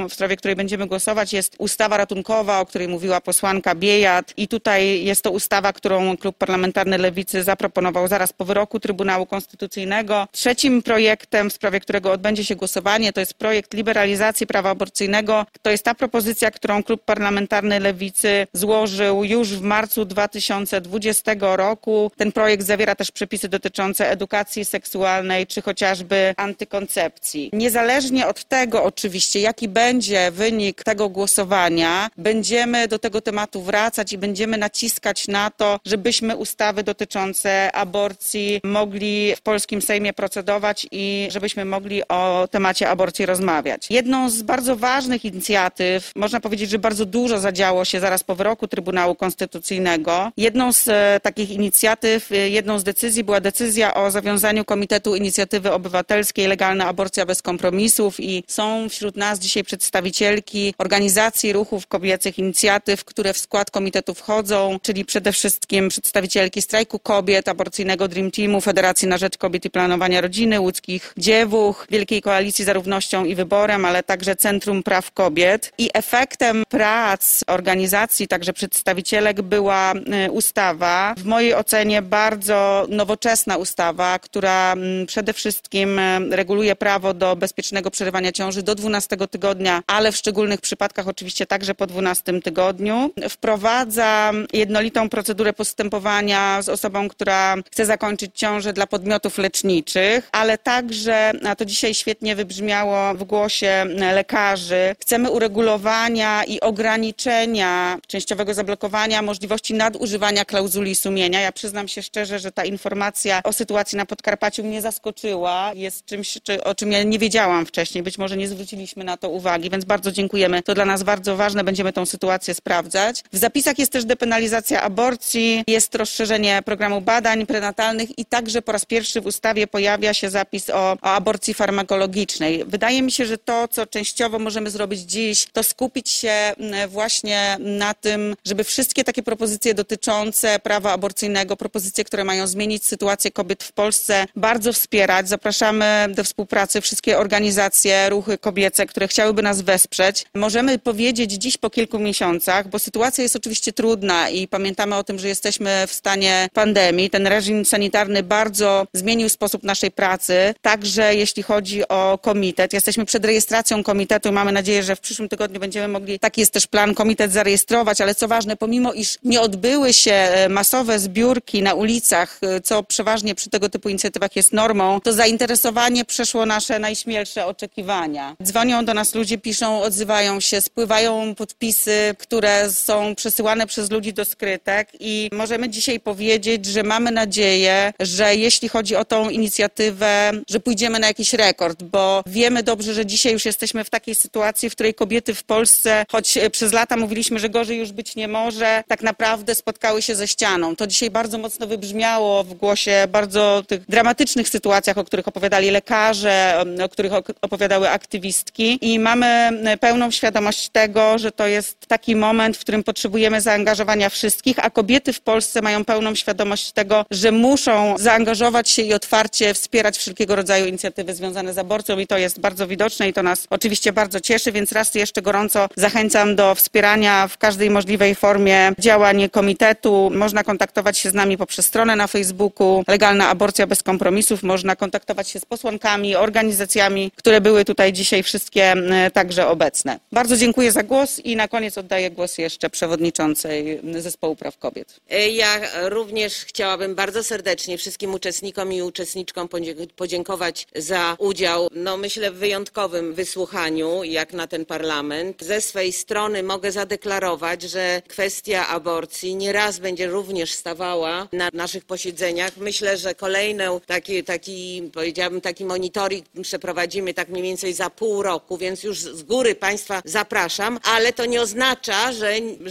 w sprawie której będziemy głosować, jest ustawa ratunkowa, o której mówiła posłanka Biejat i tutaj jest to ustawa, którą Klub Parlamentarny Lewicy zaproponował zaraz po wyroku Trybunału Konstytucyjnego. Trzecim projektem, w sprawie którego odbędzie się głosowanie, to jest projekt liberalizacji prawa aborcyjnego. To jest ta propozycja, którą Klub Parlamentarny Lewicy złożył już w marcu 2020 roku. Ten projekt zawiera też przepisy dotyczące edukacji seksualnej czy chociażby antykoncepcji. Niezależnie od tego oczywiście, jaki będzie wynik tego głosowania, będziemy do tego tematu wracać i będziemy naciskać na to, żebyśmy ustawy dotyczące aborcji mogli w polskim Sejmie procedować i żebyśmy mogli o temacie aborcji rozmawiać. Jedną z bardzo ważnych inicjatyw, można powiedzieć, że bardzo dużo zadziało się zaraz po wyroku Trybunału Konstytucyjnego. Jedną z takich inicjatyw, jedną z decyzji była decyzja o zawiązaniu Komitetu Inicjatywy Obywatelskiej Legalna Aborcja Bez Kompromisów i są wśród nas dzisiaj przedstawicielki organizacji, ruchów kobiecych, inicjatyw, które w skład komitetu wchodzą, czyli przede wszystkim przedstawicielki Strajku Kobiet, Aborcyjnego Dream Teamu, Federacji na rzecz Kobiet i Planowania Rodziny, Łódzkich Dziewuch, Wielkiej Koalicji za Równością i Wyborem, ale także Centrum Praw Kobiet. I efektem prac organizacji, także przedstawicielek, była ustawa, w mojej ocenie bardzo nowoczesna ustawa, która przede wszystkim reguluje prawo do bezpiecznego przerywania ciąży do 12 tygodnia, ale w szczególnych przypadkach oczywiście także po 12 tygodniu. Wprowadza jednolitą procedurę postępowania z osobą, która chce zakończyć ciążę dla podmiotów leczniczych, ale także, a to dzisiaj świetnie wybrzmiało w głosie lekarzy, chcemy uregulowania i ograniczenia, częściowego zablokowania możliwości nadużywania klauzuli sumienia. Ja przyznam się szczerze, że ta informacja o sytuacji na Podkarpaciu mnie zaskoczyła. Jest czymś, o czym ja nie wiedziałam wcześniej. Być może nie zwróciliśmy na to uwagi, więc bardzo dziękujemy. To dla nas bardzo ważne. Będziemy tą sytuację sprawdzać. W zapisach jest też depenalizacja aborcji, jest rozszerzenie programu badań prenatalnych i także po raz pierwszy w ustawie pojawia się zapis o aborcji farmakologicznej. Wydaje mi się, że to, co częściowo możemy zrobić dziś, to skupić się właśnie na tym, żeby wszystkie takie propozycje dotyczące prawa aborcyjnego, propozycje, które mają zmienić sytuację kobiet w Polsce, bardzo wspierać. Zapraszamy do współpracy wszystkie organizacje, ruchy kobiece, które chciałyby nas wesprzeć. Możemy powiedzieć dziś po kilku miesiącach, bo sytuacja jest oczywiście trudna i pamiętamy o tym, że jesteśmy w stanie pandemii. Ten reżim sanitarny bardzo zmienił sposób naszej pracy, także jeśli chodzi o komitet. Jesteśmy przed rejestracją komitetu i mamy nadzieję, że w przyszłym tygodniu będziemy mogli, taki jest też plan, komitet zarejestrować, ale co ważne, pomimo iż nie odbyły się masowe zbiórki na ulicach, co przeważnie przy tego typu inicjatywach jest normą, to zainteresowanie przeszło nasze najśmielsze oczekiwania. Dzwonią do nas ludzie, piszą, odzywają się, spływają podpisy, które są przesyłane przez ludzi do skrytek i możemy dzisiaj powiedzieć, że mamy nadzieję, że jeśli chodzi o tą inicjatywę, że pójdziemy na jakiś rekord, bo wiemy dobrze, że dzisiaj już jesteśmy w takiej sytuacji, w której kobiety w Polsce, choć przez lata mówiliśmy, że gorzej już być nie może, tak naprawdę spotkały się ze ścianą. To dzisiaj bardzo mocno wybrzmiało w głosie bardzo tych dramatycznych sytuacjach, o których opowiadali lekarze, o których opowiadały aktywistki i mamy pełną świadomość tego, że to jest taki moment, w którym potrzebujemy zaangażowania wszystkich, a kobiety w Polsce mają pełną świadomość tego, że muszą zaangażować się i otwarcie wspierać wszelkiego rodzaju inicjatywy związane z aborcją i to jest bardzo widoczne i to nas oczywiście bardzo cieszy, więc raz jeszcze gorąco zachęcam do wspierania w każdej możliwej formie działań komitetu. Można kontaktować się z nami poprzez stronę na Facebooku Legalna Aborcja Bez Kompromisów, można kontaktować się z posłankami, organizacjami, które były tutaj dzisiaj wszystkie także obecne. Bardzo dziękuję za głos i na koniec oddaję głos jeszcze przewodniczącej Zespołu Praw Kobiet. Ja również chciałabym bardzo serdecznie wszystkim uczestnikom i uczestniczkom podziękować za udział, myślę, w wyjątkowym wysłuchaniu, jak na ten parlament. Ze swej strony mogę zadeklarować, że kwestia aborcji nieraz będzie również stawała na naszych posiedzeniach. Myślę, że kolejny taki monitoring przeprowadzimy tak mniej więcej za pół roku, więc już z góry Państwa zapraszam, ale to nie oznacza,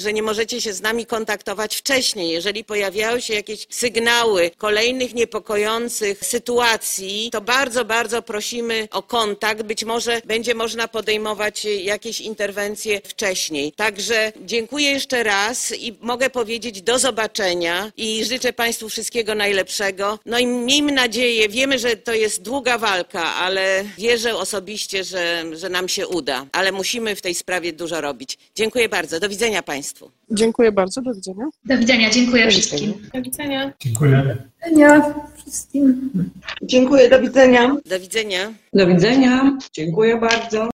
że nie możecie się z nami kontaktować wcześniej. Jeżeli pojawiają się jakieś sygnały kolejnych niepokojących sytuacji, to bardzo, bardzo prosimy o kontakt. Być może będzie można podejmować jakieś interwencje wcześniej. Także dziękuję jeszcze raz i mogę powiedzieć do zobaczenia i życzę Państwu wszystkiego najlepszego. I miejmy nadzieję, wiemy, że to jest długa walka, ale wierzę osobiście, że nam się uda. Ale musimy w tej sprawie dużo robić. Dziękuję bardzo. Do widzenia Państwu. Dziękuję bardzo. Do widzenia. Do widzenia. Dziękuję wszystkim. Do widzenia. Dziękuję. Do widzenia wszystkim. Dziękuję. Do widzenia. Do widzenia. Do widzenia. Dziękuję bardzo.